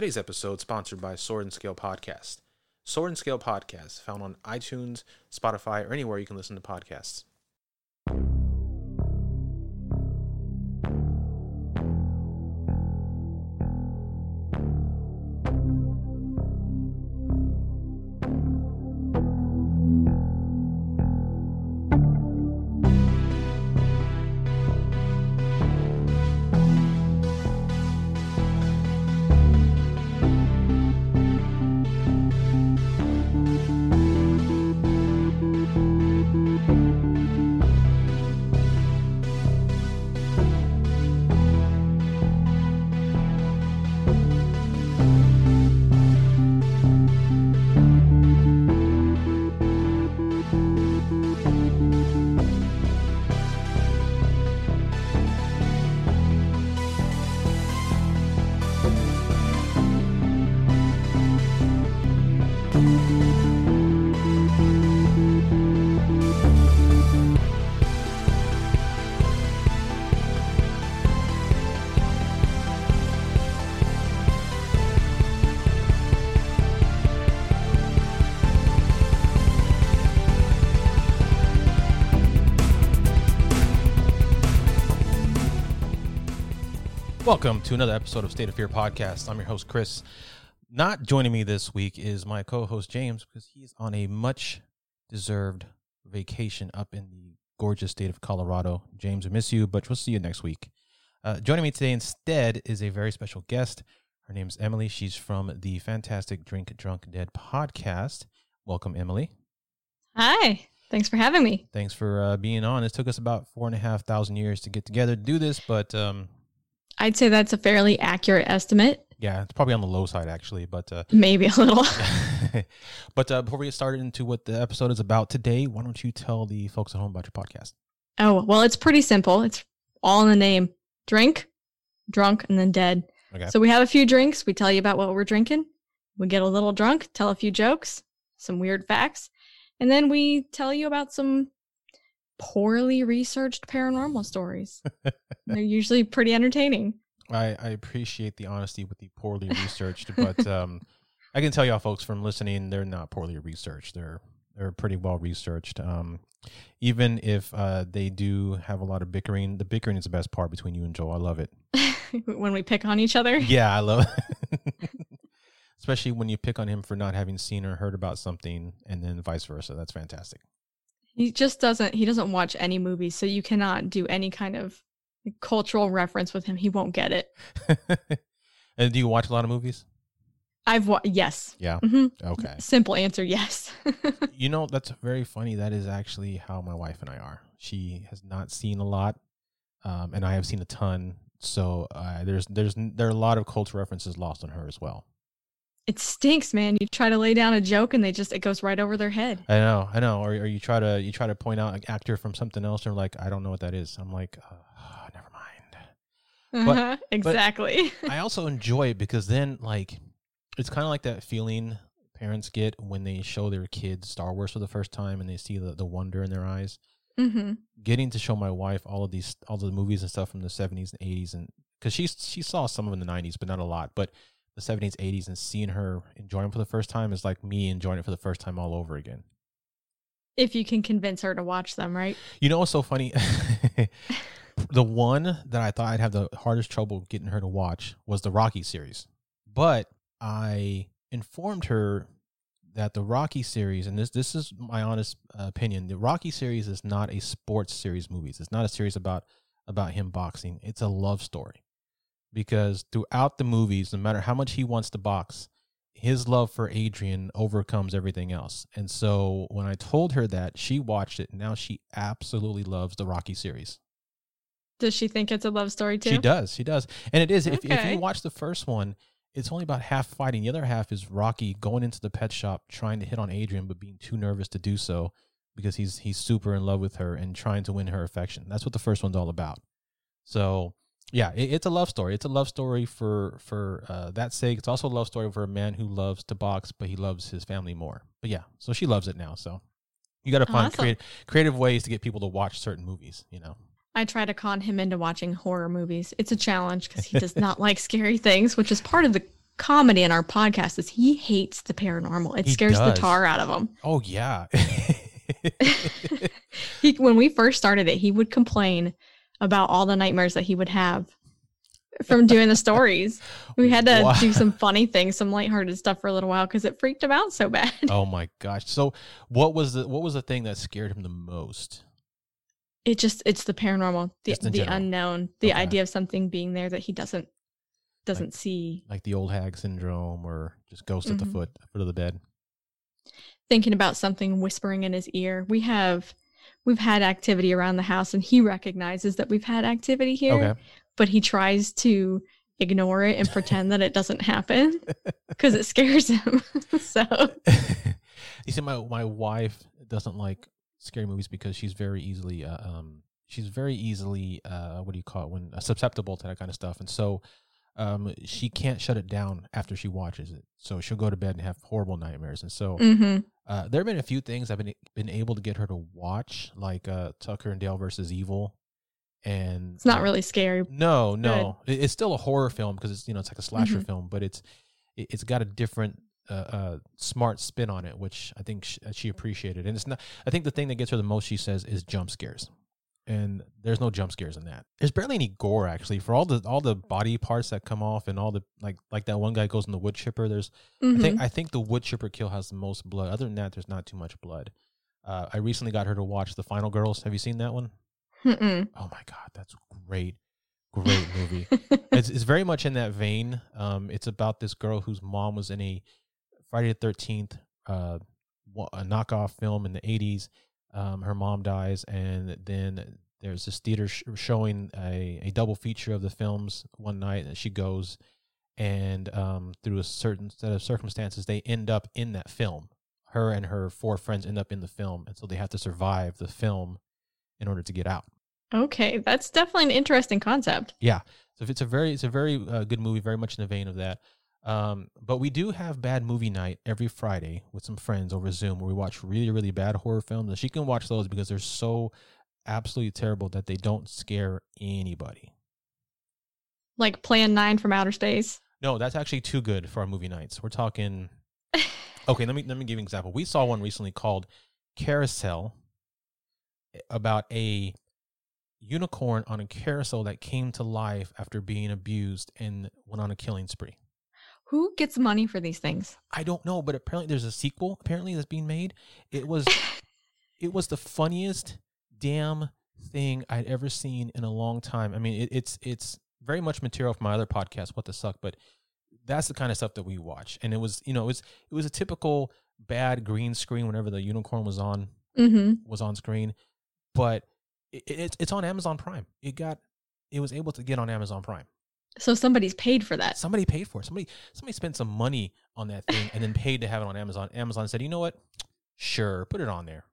Today's episode sponsored by Sword and Scale Podcast. Sword and Scale Podcast, found on iTunes, Spotify, or anywhere you can listen to podcasts. Welcome to another episode of State of Fear Podcast. I'm your host, Chris. Not joining me this week is my co-host, James, because he's on a much-deserved vacation up in the gorgeous state of Colorado. James, we miss you, but we'll see you next week. Joining me today instead is a very special guest. Her name's Emily. She's from the Fantastic Drink Drunk Dead podcast. Welcome, Emily. Hi. Thanks for having me. Thanks for being on. It took us about 4,500 years to get together to do this, but... I'd say that's a fairly accurate estimate. Yeah, it's probably on the low side, actually, but... maybe a little. But before we get started into what the episode is about today, why don't you tell the folks at home about your podcast? Oh, well, it's pretty simple. It's all in the name. Drink, drunk, and then dead. Okay. So we have a few drinks. We tell you about what we're drinking. We get a little drunk, tell a few jokes, some weird facts, and then we tell you about some... poorly researched paranormal stories. They're usually pretty entertaining. I appreciate the honesty with the poorly researched, but I can tell y'all folks from listening, they're not poorly researched. They're pretty well researched. Even if they do have a lot of bickering, the bickering is the best part between you and Joel. I love it. When we pick on each other? Yeah, I love it. Especially when you pick on him for not having seen or heard about something and then vice versa. That's fantastic. He just doesn't. He doesn't watch any movies, so you cannot do any kind of cultural reference with him. He won't get it. And do you watch a lot of movies? Yes. Yeah. Mm-hmm. Okay. Simple answer: yes. You know, that's very funny. That is actually how my wife and I are. She has not seen a lot, and I have seen a ton. So there are a lot of cultural references lost on her as well. It stinks, man. You try to lay down a joke and it goes right over their head. I know. Or you try to point out an actor from something else. They're like, I don't know what that is. I'm like, never mind. Uh-huh, exactly. But I also enjoy it because then like, it's kind of like that feeling parents get when they show their kids Star Wars for the first time and they see the wonder in their eyes. Mm-hmm. Getting to show my wife all the movies and stuff from the 70s and 80s. And because she saw some of them in the 90s, but not a lot. But the 70s, 80s, and seeing her enjoying it for the first time is like me enjoying it for the first time all over again. If you can convince her to watch them, right? You know what's so funny? The one that I thought I'd have the hardest trouble getting her to watch was the Rocky series. But I informed her that the Rocky series, and this is my honest opinion, the Rocky series is not a sports series movies. It's not a series about him boxing. It's a love story. Because throughout the movies, no matter how much he wants to box, his love for Adrian overcomes everything else. And so when I told her that, she watched it. Now she absolutely loves the Rocky series. Does she think it's a love story too? She does. And it is. Okay. If you watch the first one, it's only about half fighting. The other half is Rocky going into the pet shop, trying to hit on Adrian, but being too nervous to do so because he's super in love with her and trying to win her affection. That's what the first one's all about. So... yeah, it's a love story. It's a love story for that sake. It's also a love story for a man who loves to box, but he loves his family more. But yeah, so she loves it now. So you got to find creative ways to get people to watch certain movies, you know. I try to con him into watching horror movies. It's a challenge because he does not like scary things, which is part of the comedy in our podcast is he hates the paranormal. It scares the tar out of him. Oh, yeah. When we first started it, he would complain about all the nightmares that he would have from doing the stories. We had to do some funny things, some lighthearted stuff for a little while because it freaked him out so bad. Oh my gosh. So what was the thing that scared him the most? It's the paranormal, the unknown, the idea of something being there that he doesn't see. Like the old hag syndrome or just ghosts at the foot of the bed. Thinking about something whispering in his ear. We've had activity around the house and he recognizes that we've had activity here, but he tries to ignore it and pretend that it doesn't happen because it scares him. So you see, my wife doesn't like scary movies because she's very easily, susceptible to that kind of stuff. And so she can't shut it down after she watches it. So she'll go to bed and have horrible nightmares. And so there have been a few things I've been able to get her to watch, like Tucker and Dale versus Evil. And it's not really scary. No. It's still a horror film because it's like a slasher film, but it's got a different smart spin on it, which I think she appreciated. And it's not, I think the thing that gets her the most, she says, is jump scares, and there's no jump scares in that. There's barely any gore, actually, for all the body parts that come off and all the like that one guy goes in the wood chipper. There's I think the wood chipper kill has the most blood. Other than that, there's not too much blood. I recently got her to watch The Final Girls. Have you seen that one? Mm-mm. Oh my God, that's great movie. It's very much in that vein. It's about this girl whose mom was in a Friday the 13th, a knockoff film in the 80s. Her mom dies, and then there's this theater showing a double feature of the films one night, and she goes, and through a certain set of circumstances, they end up in that film. Her and her four friends end up in the film, and so they have to survive the film in order to get out. Okay, that's definitely an interesting concept. Yeah, so if it's a very good movie, very much in the vein of that. But we do have bad movie night every Friday with some friends over Zoom where we watch really, really bad horror films, and she can watch those because they're so absolutely terrible that they don't scare anybody. Like Plan 9 from Outer Space? No, that's actually too good for our movie nights. We're talking... Okay, let me give you an example. We saw one recently called Carousel about a unicorn on a carousel that came to life after being abused and went on a killing spree. Who gets money for these things? I don't know, but apparently there's a sequel that's being made. It was the funniest damn thing I'd ever seen in a long time. I mean, it's very much material from my other podcast, What the Suck, but that's the kind of stuff that we watch. And it was, it was a typical bad green screen whenever the unicorn was on screen, but it's on Amazon Prime. It was able to get on Amazon Prime. So somebody's paid for that. Somebody paid for it. Somebody spent some money on that thing and then paid to have it on Amazon. Amazon said, you know what? Sure, put it on there.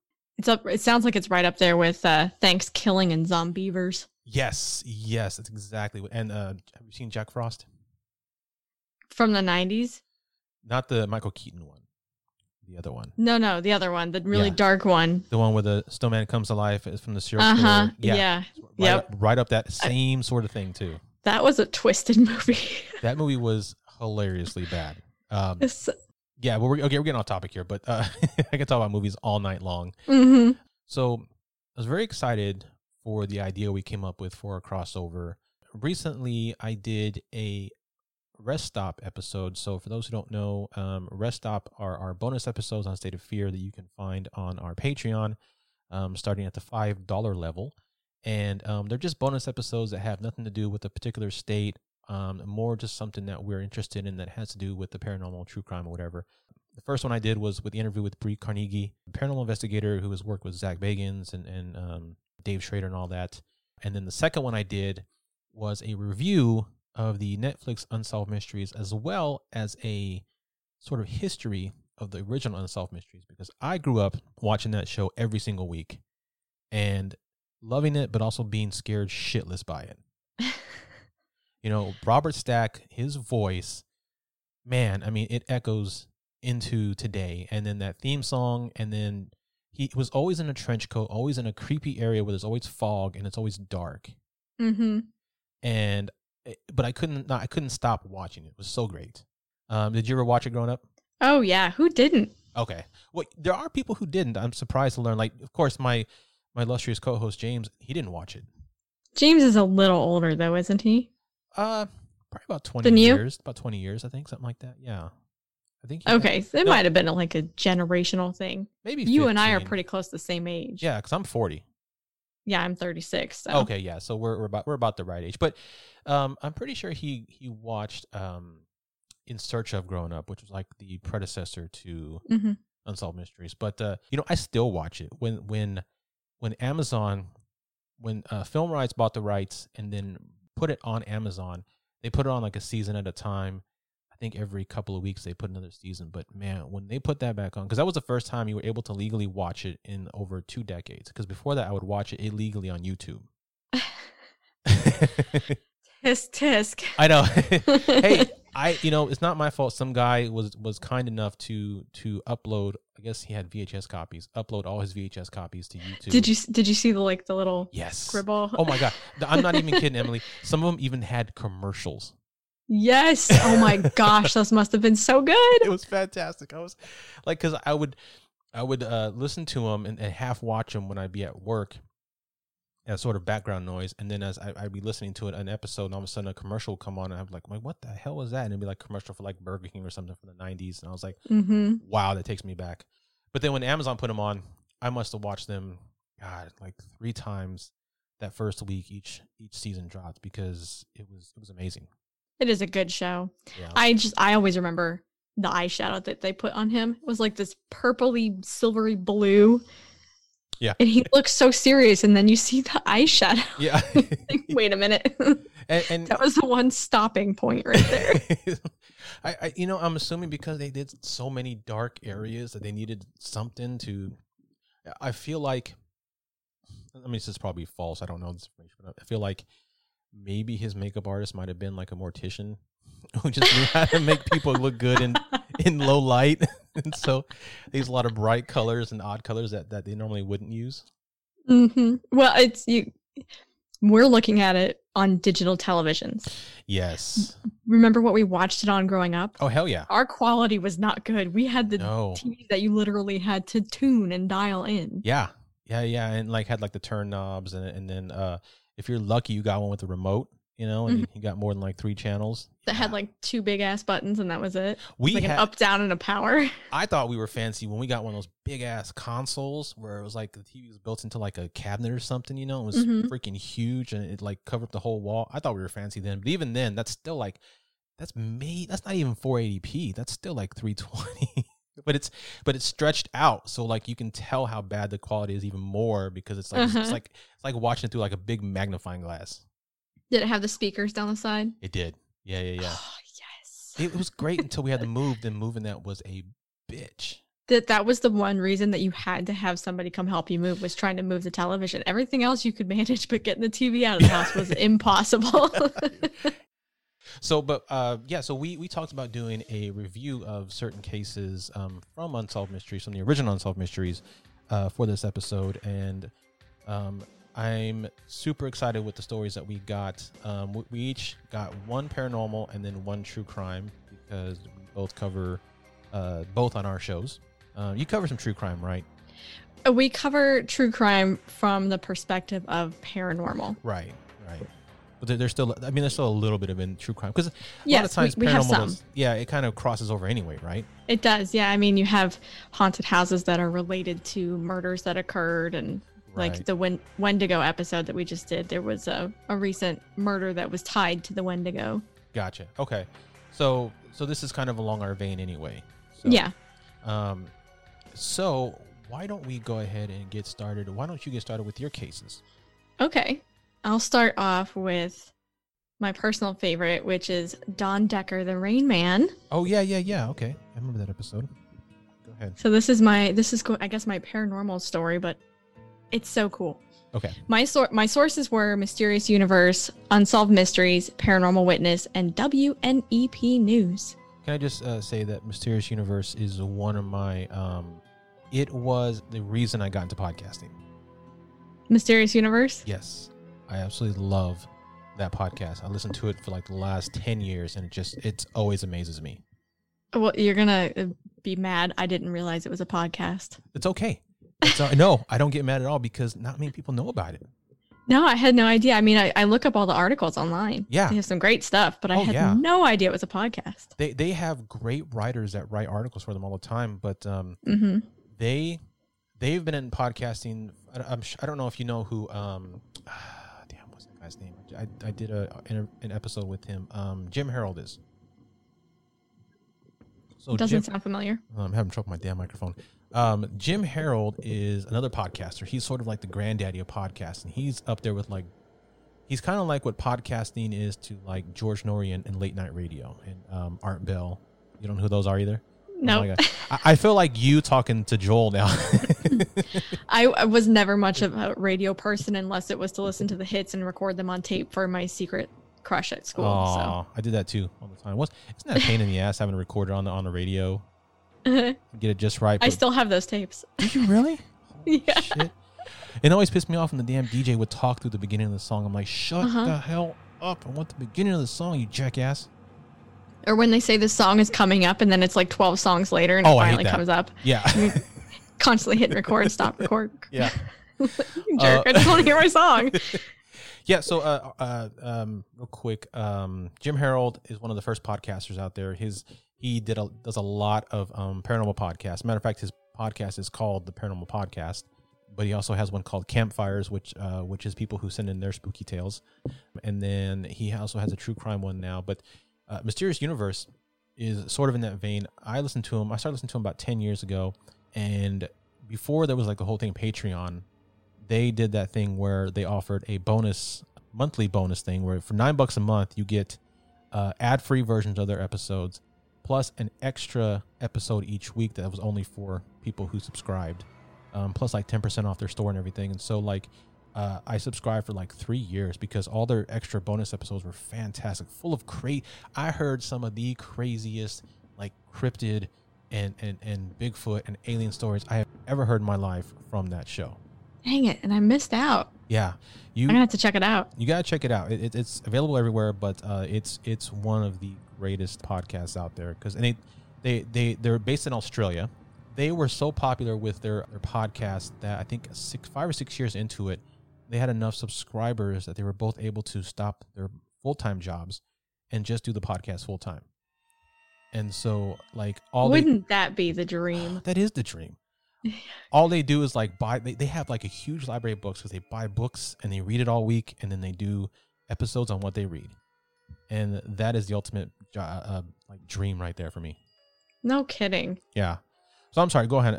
It sounds like it's right up there with Thanksgiving and Zombievers. Yes, that's exactly. And have you seen Jack Frost? From the 90s? Not the Michael Keaton one. The other one. No, the other one. The really dark one. The one where the snowman comes to life is from the serial killer. Yeah. Right up that same sort of thing, too. That was a twisted movie. That movie was hilariously bad. Well, we're getting off topic here, but I can talk about movies all night long. Mm-hmm. So I was very excited for the idea we came up with for a crossover. Recently, I did a Rest Stop episode. So for those who don't know, Rest Stop are our bonus episodes on State of Fear that you can find on our Patreon, starting at the $5 level. And they're just bonus episodes that have nothing to do with a particular state, more just something that we're interested in that has to do with the paranormal, true crime, or whatever. The first one I did was with the interview with Bree Carnegie, a paranormal investigator who has worked with Zach Bagans and Dave Schrader and all that. And then the second one I did was a review of the Netflix Unsolved Mysteries, as well as a sort of history of the original Unsolved Mysteries, because I grew up watching that show every single week. And loving it, but also being scared shitless by it. Robert Stack, his voice, man, I mean, it echoes into today. And then that theme song, and then he was always in a trench coat, always in a creepy area where there's always fog and it's always dark. Mm-hmm. But I couldn't stop watching it. It was so great. Did you ever watch it growing up? Oh, yeah. Who didn't? Okay. Well, there are people who didn't. I'm surprised to learn. Like, of course, my illustrious co-host, James, he didn't watch it. James is a little older, though, isn't he? Probably about 20 years. About 20 years, I think. Something like that. Yeah. I think. Okay. So it might have been like a generational thing. Maybe 15. You and I are pretty close to the same age. Yeah, because I'm 40. Yeah, I'm 36. So. Okay, yeah. So we're about the right age. But I'm pretty sure he watched In Search of Grown Up, which was like the predecessor to Unsolved Mysteries. But I still watch it when Amazon, when Film Rights bought the rights and then put it on Amazon, they put it on like a season at a time. I think every couple of weeks they put another season. But man, when they put that back on, because that was the first time you were able to legally watch it in over 2 decades. Because before that, I would watch it illegally on YouTube. Tisk, tisk. I know. Hey, it's not my fault. Some guy was kind enough to upload. I guess he had VHS copies. Upload all his VHS copies to YouTube. Did you see the little scribble? Oh my god! I'm not even kidding, Emily. Some of them even had commercials. Yes. Oh my gosh, those must have been so good. It was fantastic. I was like, because I would listen to them and half watch them when I'd be at work. As sort of background noise, and then as I'd be listening to an episode, and all of a sudden a commercial would come on, and I'd be like, what the hell was that? And it'd be like commercial for like Burger King or something from the 90s, and I was like, wow, that takes me back. But then when Amazon put them on, I must have watched them, God, like 3 times that first week each season dropped, because it was amazing. It is a good show. Yeah. I always remember the eyeshadow that they put on him. It was like this purpley, silvery blue. Yeah. And he looks so serious, and then you see the eyeshadow. Yeah. Wait a minute. And that was the one stopping point right there. I'm assuming because they did so many dark areas that they needed something to. I feel like, this is probably false. I don't know this information, but I feel like maybe his makeup artist might have been like a mortician who just knew how to make people look good in low light. And so there's a lot of bright colors and odd colors that they normally wouldn't use. Mm-hmm. Well, we're looking at it on digital televisions. Yes. Remember what we watched it on growing up? Oh, hell yeah. Our quality was not good. We had the TV that you literally had to tune and dial in. Yeah. Yeah, yeah. And like had like the turn knobs. And then if you're lucky, you got one with a remote. And you got more than like 3 channels. That had like 2 big ass buttons, and that was it. We like an up, down, and a power. I thought we were fancy when we got one of those big ass consoles where it was like the TV was built into like a cabinet or something. It was freaking huge, and it like covered up the whole wall. I thought we were fancy then, but even then, that's still like that's not even 480p. That's still like 320. But it's stretched out, so like you can tell how bad the quality is even more, because it's like it's like watching through like a big magnifying glass. Did it have the speakers down the side? It did. Yeah. Oh, yes. It was great until we had to move. Then moving that was a bitch. That was the one reason that you had to have somebody come help you move, was trying to move the television. Everything else you could manage, but getting the TV out of the house was impossible. So we talked about doing a review of certain cases from Unsolved Mysteries, from the original Unsolved Mysteries for this episode. And I'm super excited with the stories that we got. We each got 1 paranormal and then 1 true crime, because we both cover both on our shows. You cover some true crime, right? We cover true crime from the perspective of paranormal. Right. But there's still a little bit of in true crime, because a lot of times we have some. It kind of crosses over anyway, right? It does. Yeah, you have haunted houses that are related to murders that occurred and. Like the Wendigo episode that we just did, there was a recent murder that was tied to the Wendigo. Gotcha. Okay. So this is kind of along our vein anyway. So, yeah. So why don't we go ahead and get started? Why don't you get started with your cases? Okay. I'll start off with my personal favorite, which is Don Decker, the Rain Man. Oh, yeah. Okay. I remember that episode. Go ahead. So this is I guess my paranormal story, but it's so cool. Okay. My sources were Mysterious Universe, Unsolved Mysteries, Paranormal Witness, and WNEP News. Can I just say that Mysterious Universe is one of my... it was the reason I got into podcasting. Mysterious Universe? Yes. I absolutely love that podcast. I listened to it for like the last 10 years, and it always amazes me. Well, you're going to be mad. I didn't realize it was a podcast. It's okay. No, I don't get mad at all because not many people know about it. No, I had no idea. I mean, I look up all the articles online. Yeah. They have some great stuff, but I had no idea it was a podcast. They have great writers that write articles for them all the time, but they've been in podcasting. I don't know if you know who, what's that guy's name? I did an episode with him. Jim Harold is. So doesn't sound familiar. I'm having trouble with my damn microphone. Jim Harold is another podcaster. He's sort of like the granddaddy of podcasting. He's up there with he's kind of like what podcasting is to like George Norrie and late night radio and Art Bell. You don't know who those are either? No. Nope. I feel like you talking to Joel now. I was never much of a radio person unless it was to listen to the hits and record them on tape for my secret crush at school. Oh, so. I did that too all the time. Isn't that a pain in the ass having to record it on the radio? Get it just right. I still have those tapes. Did you really? Yeah. Shit. It always pissed me off when the damn DJ would talk through the beginning of the song. I'm like, shut the hell up. I want the beginning of the song, you jackass. Or when they say the song is coming up and then it's like 12 songs later and it finally comes up. Yeah. Constantly hit record, stop, record. Yeah. Jerk. I just want to hear my song. Yeah, so real quick, Jim Harold is one of the first podcasters out there. He does a lot of paranormal podcasts. Matter of fact, his podcast is called The Paranormal Podcast, but he also has one called Campfires, which is people who send in their spooky tales, and then he also has a true crime one now. But Mysterious Universe is sort of in that vein. I started listening to him about 10 years ago, and before there was like the whole thing Patreon. They did that thing where they offered a monthly bonus thing where for $9 a month, you get ad-free versions of their episodes, plus an extra episode each week that was only for people who subscribed, plus like 10% off their store and everything. And so like I subscribed for like 3 years because all their extra bonus episodes were fantastic, full of I heard some of the craziest like cryptid and Bigfoot and alien stories I have ever heard in my life from that show. Dang it, and I missed out. Yeah. I'm going to have to check it out. You got to check it out. It's available everywhere, but it's one of the greatest podcasts out there. Because they're based in Australia. They were so popular with their podcast that I think 5 or 6 years into it, they had enough subscribers that they were both able to stop their full-time jobs and just do the podcast full-time. And so, like, wouldn't that be the dream? That is the dream. All they do is like they have like a huge library of books because they buy books and they read it all week and then they do episodes on what they read. And that is the ultimate dream right there for me. No kidding. Yeah. So I'm sorry. Go ahead.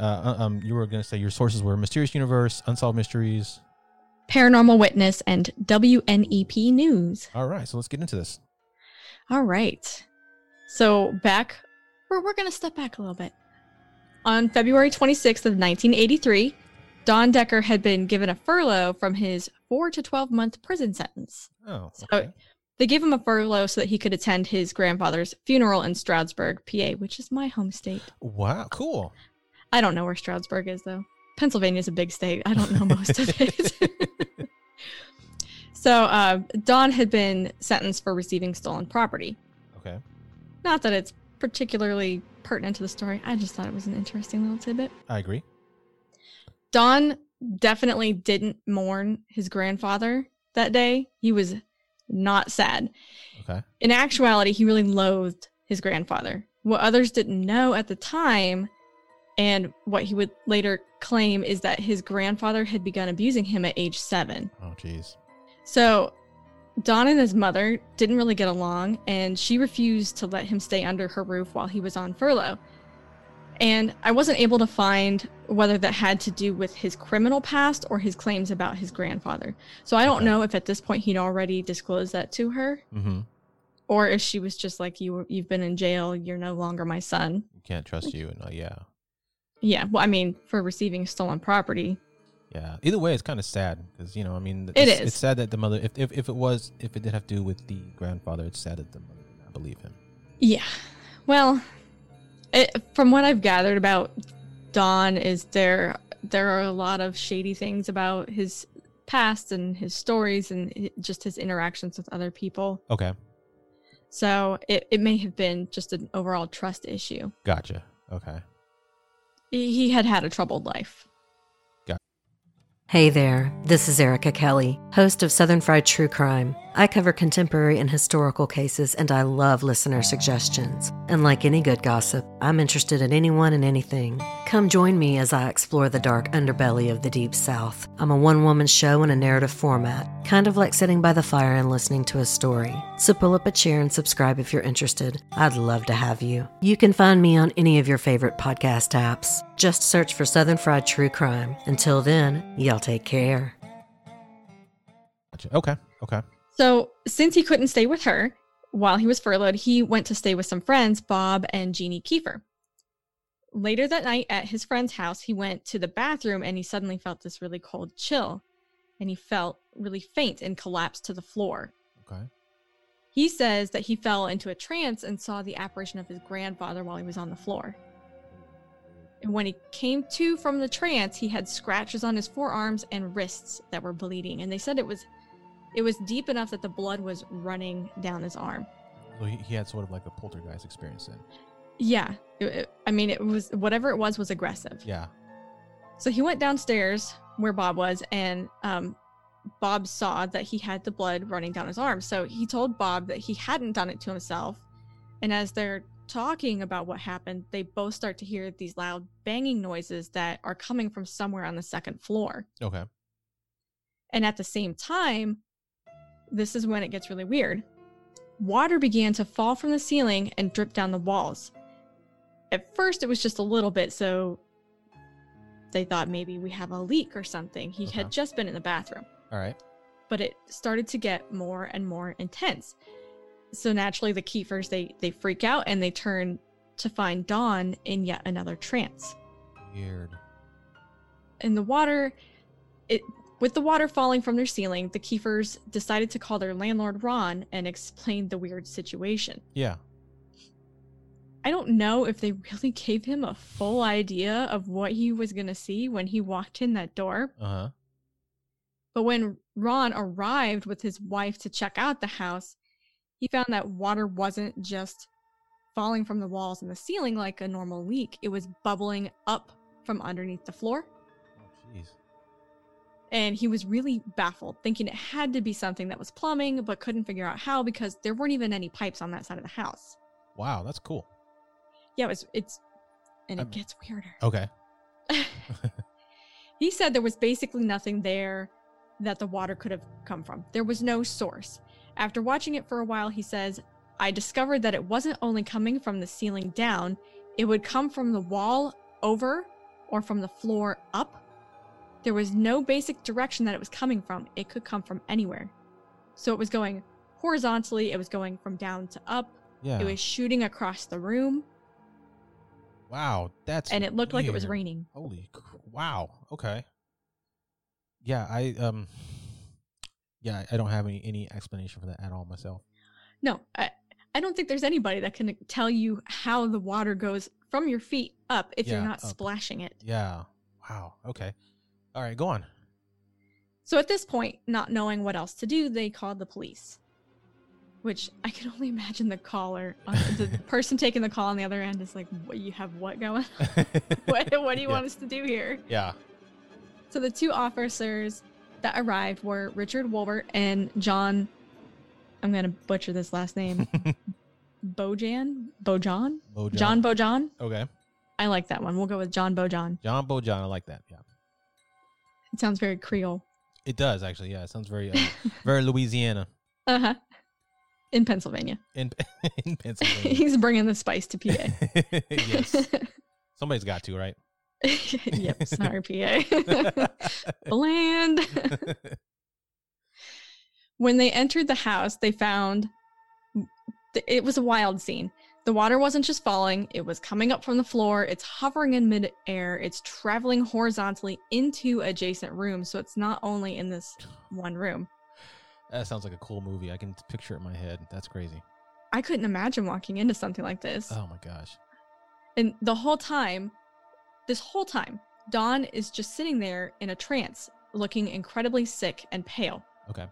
You were going to say your sources were Mysterious Universe, Unsolved Mysteries, Paranormal Witness, and WNEP News. All right. So let's get into this. All right. So we're going to step back a little bit. On February 26th of 1983, Don Decker had been given a furlough from his 4 to 12-month prison sentence. Oh, okay. So they gave him a furlough so that he could attend his grandfather's funeral in Stroudsburg, PA, which is my home state. Wow, cool. I don't know where Stroudsburg is, though. Pennsylvania's a big state. I don't know most of it. So Don had been sentenced for receiving stolen property. Okay. Not that it's particularly pertinent to the story. I just thought it was an interesting little tidbit. I agree. Don definitely didn't mourn his grandfather that day. He was not sad. Okay. In actuality, he really loathed his grandfather. What others didn't know at the time, and what he would later claim, is that his grandfather had begun abusing him at age 7. Oh, geez. So Don and his mother didn't really get along, and she refused to let him stay under her roof while he was on furlough. And I wasn't able to find whether that had to do with his criminal past or his claims about his grandfather. So I don't know if at this point he'd already disclosed that to her, or if she was just like, you've been in jail, you're no longer my son. You can't trust you. And Yeah. Well, I mean, for receiving stolen property. Yeah. Either way, it's kind of sad because, you know, I mean, it's sad that the mother, if it did have to do with the grandfather, it's sad that the mother did not believe him. Yeah. Well, from what I've gathered about Don is there are a lot of shady things about his past and his stories and just his interactions with other people. Okay. So it may have been just an overall trust issue. Gotcha. Okay. He had a troubled life. Hey there, this is Erica Kelly, host of Southern Fried True Crime. I cover contemporary and historical cases, and I love listener suggestions. And like any good gossip, I'm interested in anyone and anything. Come join me as I explore the dark underbelly of the Deep South. I'm a one-woman show in a narrative format, kind of like sitting by the fire and listening to a story. So pull up a chair and subscribe if you're interested. I'd love to have you. You can find me on any of your favorite podcast apps. Just search for Southern Fried True Crime. Until then, y'all take care. Okay. So since he couldn't stay with her while he was furloughed, he went to stay with some friends, Bob and Jeannie Kiefer. Later that night at his friend's house, he went to the bathroom and he suddenly felt this really cold chill, and he felt really faint and collapsed to the floor. Okay. He says that he fell into a trance and saw the apparition of his grandfather while he was on the floor. And when he came to from the trance, he had scratches on his forearms and wrists that were bleeding. And they said it was deep enough that the blood was running down his arm. So he had sort of like a poltergeist experience then. Yeah. It was whatever it was aggressive. Yeah. So he went downstairs where Bob was, and Bob saw that he had the blood running down his arm. So he told Bob that he hadn't done it to himself. And as they're talking about what happened, they both start to hear these loud banging noises that are coming from somewhere on the second floor. Okay. And at the same time, this is when it gets really weird. Water began to fall from the ceiling and drip down the walls. At first, it was just a little bit, so they thought maybe we have a leak or something. He had just been in the bathroom. All right. But it started to get more and more intense. So naturally, the Kiefers, they freak out, and they turn to find Dawn in yet another trance. Weird. In the water, with the water falling from their ceiling, the Kiefers decided to call their landlord, Ron, and explain the weird situation. Yeah. I don't know if they really gave him a full idea of what he was going to see when he walked in that door. Uh-huh. But when Ron arrived with his wife to check out the house, he found that water wasn't just falling from the walls and the ceiling like a normal leak. It was bubbling up from underneath the floor. Oh, jeez. And he was really baffled, thinking it had to be something that was plumbing, but couldn't figure out how, because there weren't even any pipes on that side of the house. Wow, that's cool. Yeah, it gets weirder. Okay. He said there was basically nothing there that the water could have come from. There was no source. After watching it for a while, he says, I discovered that it wasn't only coming from the ceiling down. It would come from the wall over or from the floor up. There was no basic direction that it was coming from. It could come from anywhere. So it was going horizontally. It was going from down to up. Yeah. It was shooting across the room. Wow, that's and it looked weird. Like it was raining. Holy, wow. Okay. Yeah, I don't have any explanation for that at all myself. No, I don't think there's anybody that can tell you how the water goes from your feet up if you're not splashing it. Yeah. Wow. Okay. All right, go on. So at this point, not knowing what else to do, they called the police, which I can only imagine the caller, the person taking the call on the other end is like, you have what going on? What do you want us to do here? Yeah. So the two officers that arrived were Richard Wolbert and John, I'm going to butcher this last name, Bojan? John Bojan. Okay. I like that one. We'll go with John Bojan. John Bojan. I like that. Yeah. It sounds very Creole. It does, actually. Yeah. It sounds very, very Louisiana. Uh-huh. In Pennsylvania. In Pennsylvania. He's bringing the spice to PA. Yes. Somebody's got to, right? Yep, sorry, PA. Bland. When they entered the house, they found it was a wild scene. The water wasn't just falling. It was coming up from the floor. It's hovering in midair. It's traveling horizontally into adjacent rooms. So it's not only in this one room. That sounds like a cool movie. I can picture it in my head. That's crazy. I couldn't imagine walking into something like this. Oh, my gosh. And the whole time, Dawn is just sitting there in a trance, looking incredibly sick and pale. Okay.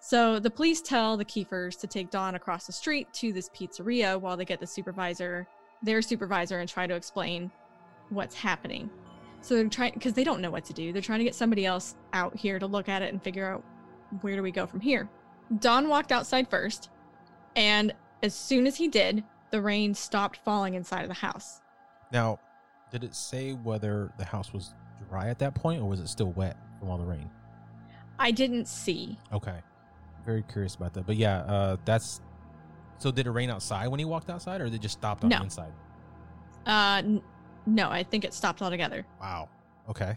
So the police tell the Kiefers to take Dawn across the street to this pizzeria while they get the supervisor, their supervisor, and try to explain what's happening. So they're trying, because they don't know what to do. They're trying to get somebody else out here to look at it and figure out, where do we go from here? Don walked outside first, and as soon as he did, the rain stopped falling inside of the house. Now, did it say whether the house was dry at that point, or was it still wet from all the rain? I didn't see. Okay. Very curious about that. But yeah, that's... So did it rain outside when he walked outside, or did it just stop on the inside? No, I think it stopped altogether. Wow. Okay.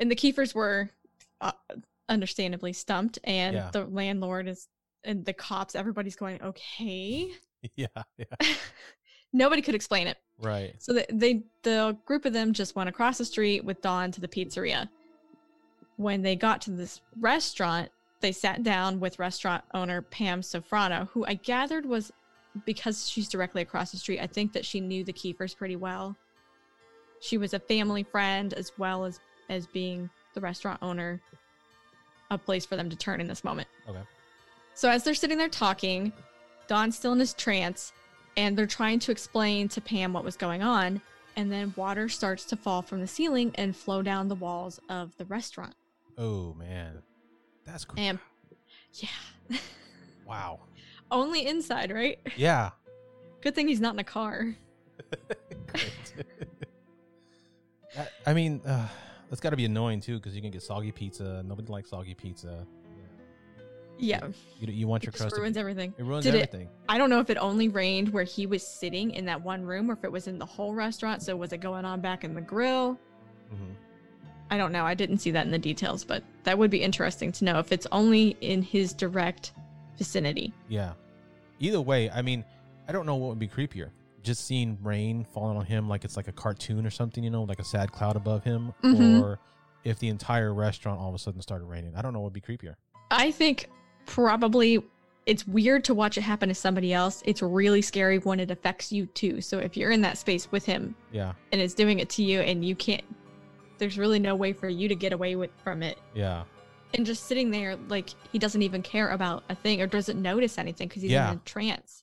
And the Kiefers were understandably stumped, and the landlord is, and the cops, everybody's going, okay. Yeah. Nobody could explain it. Right. So the group of them just went across the street with Dawn to the pizzeria. When they got to this restaurant, they sat down with restaurant owner Pam Saffrano, who I gathered was, because she's directly across the street, I think that she knew the Kiefers pretty well. She was a family friend as well as being the restaurant owner, a place for them to turn in this moment. Okay. So as they're sitting there talking, Don's still in his trance, and they're trying to explain to Pam what was going on, and then water starts to fall from the ceiling and flow down the walls of the restaurant. Oh, man. That's cool. And, yeah. Wow. Only inside, right? Yeah. Good thing he's not in a car. Great. I mean, that's got to be annoying, too, because you can get soggy pizza. Nobody likes soggy pizza. Yeah. You want your crust. It ruins everything. It ruins everything. I don't know if it only rained where he was sitting in that one room or if it was in the whole restaurant. So was it going on back in the grill? Mm-hmm. I don't know. I didn't see that in the details, but that would be interesting to know if it's only in his direct vicinity. Yeah. Either way, I mean, I don't know what would be creepier. Just seeing rain falling on him like it's like a cartoon or something, you know, like a sad cloud above him. Mm-hmm. Or if the entire restaurant all of a sudden started raining. I don't know what would be creepier. I think... probably it's weird to watch it happen to somebody else. It's really scary when it affects you too. So if you're in that space with him, yeah, and it's doing it to you and you can't, there's really no way for you to get away from it. Yeah. And just sitting there like he doesn't even care about a thing or doesn't notice anything because he's in a trance.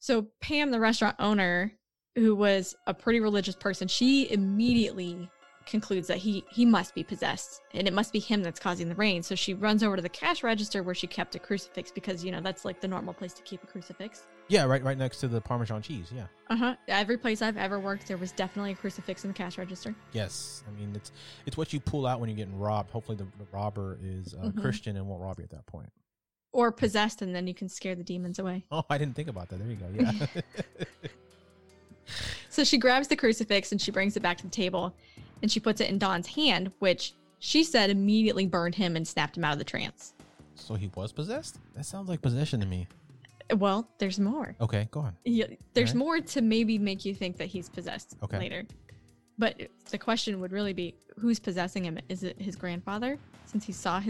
So Pam, the restaurant owner, who was a pretty religious person, she immediately concludes that he must be possessed and it must be him that's causing the rain. So she runs over to the cash register where she kept a crucifix because, you know, that's like the normal place to keep a crucifix. Yeah, right next to the Parmesan cheese, yeah. Uh-huh. Every place I've ever worked, there was definitely a crucifix in the cash register. Yes. I mean, it's what you pull out when you're getting robbed. Hopefully the robber is Christian and won't rob you at that point. Or possessed, and then you can scare the demons away. Oh, I didn't think about that. There you go, yeah. So she grabs the crucifix and she brings it back to the table. And she puts it in Don's hand, which she said immediately burned him and snapped him out of the trance. So he was possessed? That sounds like possession to me. Well, there's more. Okay, go on. Yeah, there's more to maybe make you think that he's possessed later. But the question would really be, who's possessing him? Is it his grandfather? Since he saw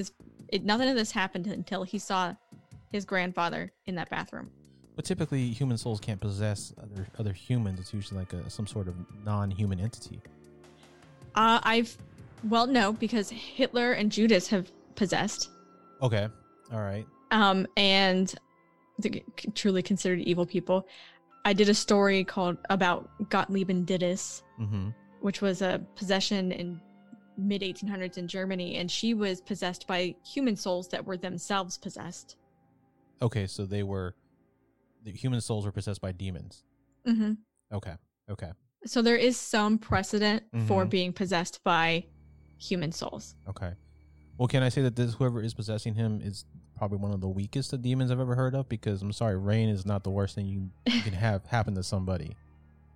nothing of this happened until he saw his grandfather in that bathroom. But typically, human souls can't possess other humans. It's usually like some sort of non-human entity. No, because Hitler and Judas have possessed. Okay. All right. And truly considered evil people. I did a story about Gottlieb and Dittus, which was a possession in mid 1800s in Germany. And she was possessed by human souls that were themselves possessed. Okay. So the human souls were possessed by demons. Mm-hmm. Okay. So there is some precedent for being possessed by human souls. Okay. Well, can I say that whoever is possessing him is probably one of the weakest of demons I've ever heard of? Because I'm sorry, rain is not the worst thing you can have happen to somebody.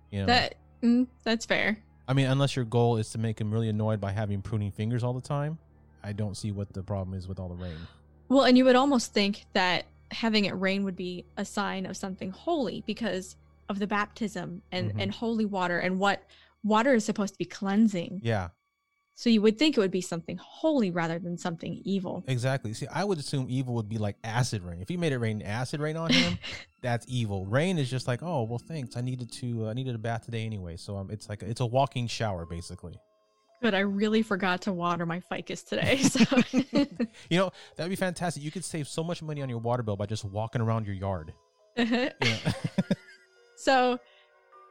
You know? That's fair. I mean, unless your goal is to make him really annoyed by having pruning fingers all the time, I don't see what the problem is with all the rain. Well, and you would almost think that having it rain would be a sign of something holy because... of the baptism and holy water, and what water is supposed to be cleansing. Yeah. So you would think it would be something holy rather than something evil. Exactly. See, I would assume evil would be like acid rain. If he made it rain acid rain on him, that's evil. Rain is just like, oh, well, thanks. I needed a bath today anyway. So it's like it's a walking shower, basically. But I really forgot to water my ficus today. So. You know, that'd be fantastic. You could save so much money on your water bill by just walking around your yard. Uh-huh. Yeah. So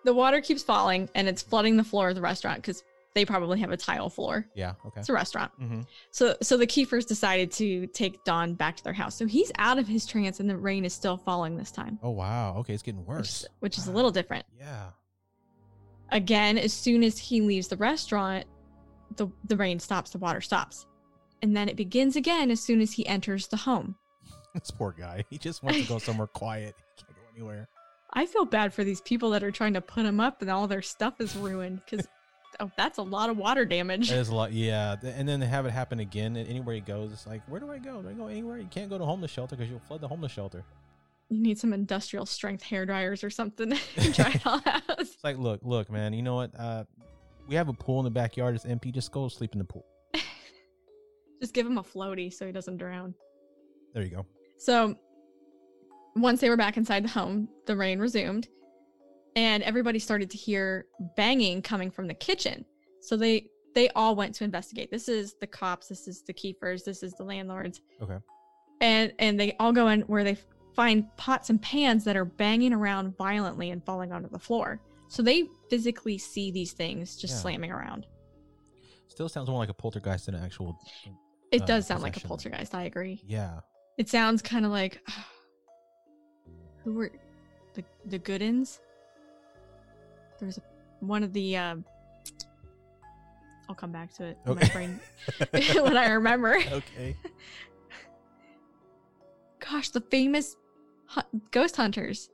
the water keeps falling and it's flooding the floor of the restaurant because they probably have a tile floor. Yeah. Okay. It's a restaurant. Mm-hmm. So the Kiefers decided to take Don back to their house. So he's out of his trance and the rain is still falling this time. Oh, wow. Okay. It's getting worse. Which is a little different. Yeah. Again, as soon as he leaves the restaurant, the rain stops, the water stops. And then it begins again as soon as he enters the home. This poor guy. He just wants to go somewhere quiet. He can't go anywhere. I feel bad for these people that are trying to put him up and all their stuff is ruined because that's a lot of water damage. That is a lot, yeah. And then they have it happen again. And anywhere he goes, it's like, where do I go? Do I go anywhere? You can't go to homeless shelter because you'll flood the homeless shelter. You need some industrial strength hair dryers or something to dry it all out. It's like, look, man, you know what? We have a pool in the backyard. It's empty. Just go sleep in the pool. Just give him a floaty so he doesn't drown. There you go. So once they were back inside the home, the rain resumed and everybody started to hear banging coming from the kitchen. So they all went to investigate. This is the cops. This is the Kiefers. This is the landlords. Okay. And they all go in where they find pots and pans that are banging around violently and falling onto the floor. So they physically see these things just slamming around. Still sounds more like a poltergeist than an actual It does sound like a poltergeist. I agree. Yeah. It sounds kind of like, who were the Goodens? There was one of the, I'll come back to it in my brain when I remember. Okay. Gosh, the famous ghost hunters,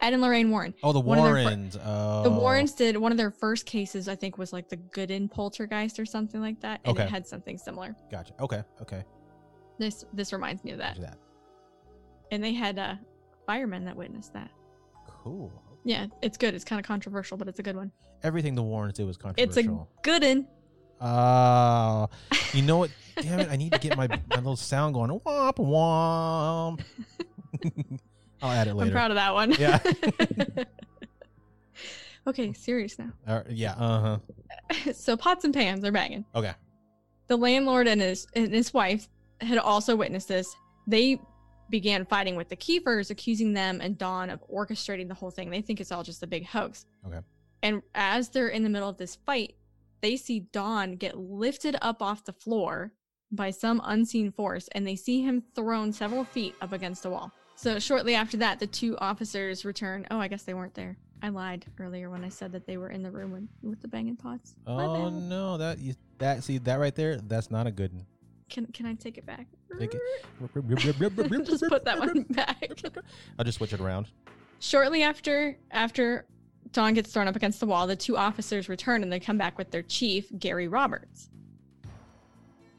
Ed and Lorraine Warren. Oh, the Warrens. The Warrens did one of their first cases, I think, was like the Gooden poltergeist or something like that. And it had something similar. Gotcha. Okay. This reminds me of that. And they had firemen that witnessed that. Cool. Yeah, it's good. It's kind of controversial, but it's a good one. Everything the Warrens did was controversial. It's a Gooden. Oh, you know what? Damn it. I need to get my little sound going. Womp, womp. I'll add it later. I'm proud of that one. Yeah. Okay, serious now. Yeah, uh-huh. So pots and pans are banging. Okay. The landlord and his wife had also witnessed this. They began fighting with the Kiefers, accusing them and Don of orchestrating the whole thing. They think it's all just a big hoax. Okay. And as they're in the middle of this fight, they see Don get lifted up off the floor by some unseen force, and they see him thrown several feet up against a wall. So shortly after that, the two officers return. Oh, I guess they weren't there. I lied earlier when I said that they were in the room with the banging pots. Oh no, that right there, that's not a good one. Can I take it back? Take it. Just put that one back. I'll just switch it around. Shortly after Don gets thrown up against the wall, the two officers return and they come back with their chief, Gary Roberts.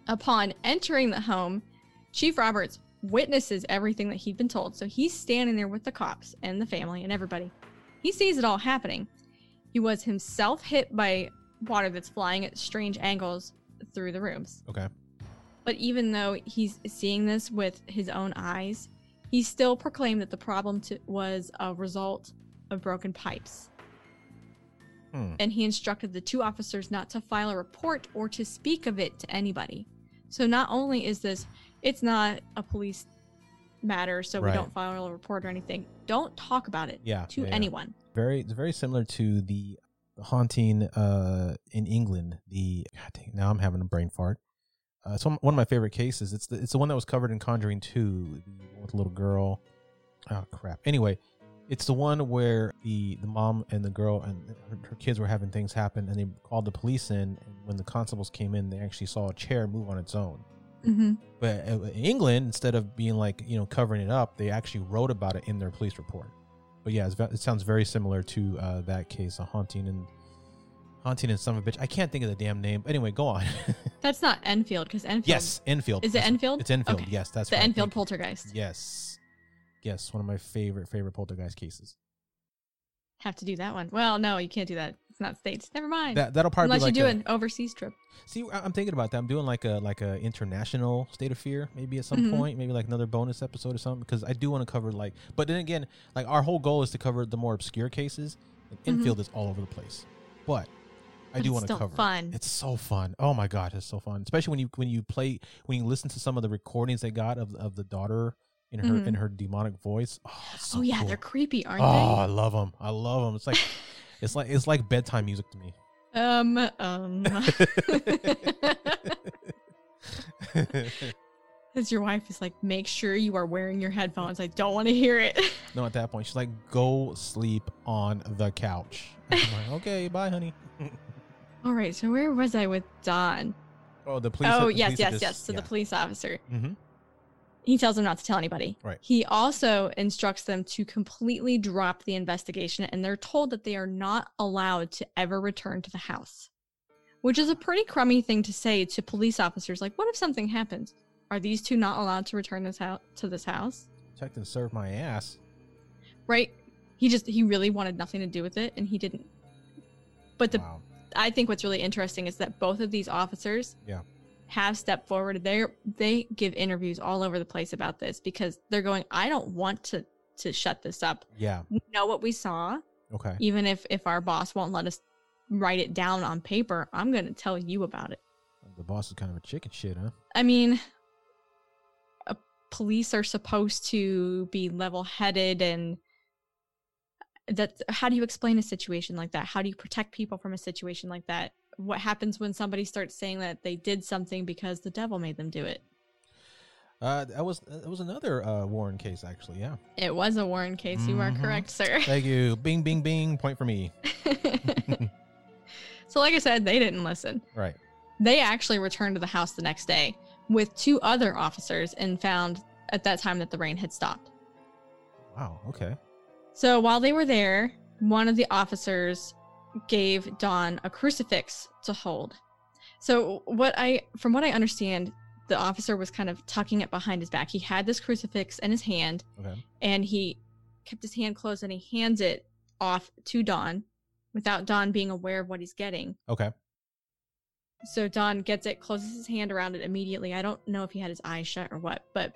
Upon entering the home, Chief Roberts witnesses everything that he'd been told. So he's standing there with the cops and the family and everybody. He sees it all happening. He was himself hit by water that's flying at strange angles through the rooms. Okay. But even though he's seeing this with his own eyes, he still proclaimed that the problem was a result of broken pipes. And he instructed the two officers not to file a report or to speak of it to anybody. So not only is this, it's not a police matter, so we don't file a report or anything. Don't talk about it to anyone. It's very similar to the haunting in England. Now I'm having a brain fart. It's one of my favorite cases. It's the one that was covered in Conjuring 2 with a little girl. Oh, crap. Anyway, it's the one where the mom and the girl and her kids were having things happen, and they called the police in. And when the constables came in, they actually saw a chair move on its own. Mm-hmm. But in England, instead of being like, covering it up, they actually wrote about it in their police report. But yeah, it sounds very similar to that case, a haunting and son of a bitch. I can't think of the damn name. But anyway, go on. That's not Enfield, because Enfield. Yes, Enfield. Is it Enfield? It's Enfield. Okay. Yes, that's the Enfield poltergeist. Yes, one of my favorite poltergeist cases. Have to do that one. Well, no, you can't do that. It's not states. Never mind. That'll probably unless be like you do an overseas trip. See, I'm thinking about that. I'm doing like a international State of Fear maybe at some point, maybe like another bonus episode or something, because I do want to cover but then again, like our whole goal is to cover the more obscure cases. And Enfield is all over the place, but I do want to cover fun. It's so fun. Oh my God, it's so fun. Especially when you listen to some of the recordings they got of the daughter in her in her demonic voice. Oh, so cool. They're creepy, aren't they? Oh, I love them. It's like it's like bedtime music to me. As your wife is like, make sure you are wearing your headphones. I don't want to hear it. No, at that point, she's like, go sleep on the couch. I'm like, okay, bye, honey. All right, so where was I with Don? Oh, the police officer. Oh, yes. So yeah. The police officer. Mm-hmm. He tells them not to tell anybody. Right. He also instructs them to completely drop the investigation, and they're told that they are not allowed to ever return to the house, which is a pretty crummy thing to say to police officers. Like, what if something happens? Are these two not allowed to return to this house? Checked and served my ass. Right. He really wanted nothing to do with it, and he didn't. But wow. I think what's really interesting is that both of these officers have stepped forward. They give interviews all over the place about this because they're going, I don't want to shut this up. Yeah. We know what we saw. Okay. Even if our boss won't let us write it down on paper, I'm going to tell you about it. The boss is kind of a chicken shit, huh? I mean, police are supposed to be level-headed, and that's how do you explain a situation like that? How do you protect people from a situation like that? What happens when somebody starts saying that they did something because the devil made them do it? That was another Warren case, actually. Yeah, it was a Warren case. You are correct, sir. Thank you. Bing, bing, bing. Point for me. So, like I said, they didn't listen. Right. They actually returned to the house the next day with two other officers and found at that time that the rain had stopped. Wow, okay. So while they were there, one of the officers gave Don a crucifix to hold. So from what I understand, the officer was kind of tucking it behind his back. He had this crucifix in his hand, and he kept his hand closed, and he hands it off to Don without Don being aware of what he's getting. Okay. So Don gets it, closes his hand around it immediately. I don't know if he had his eyes shut or what, but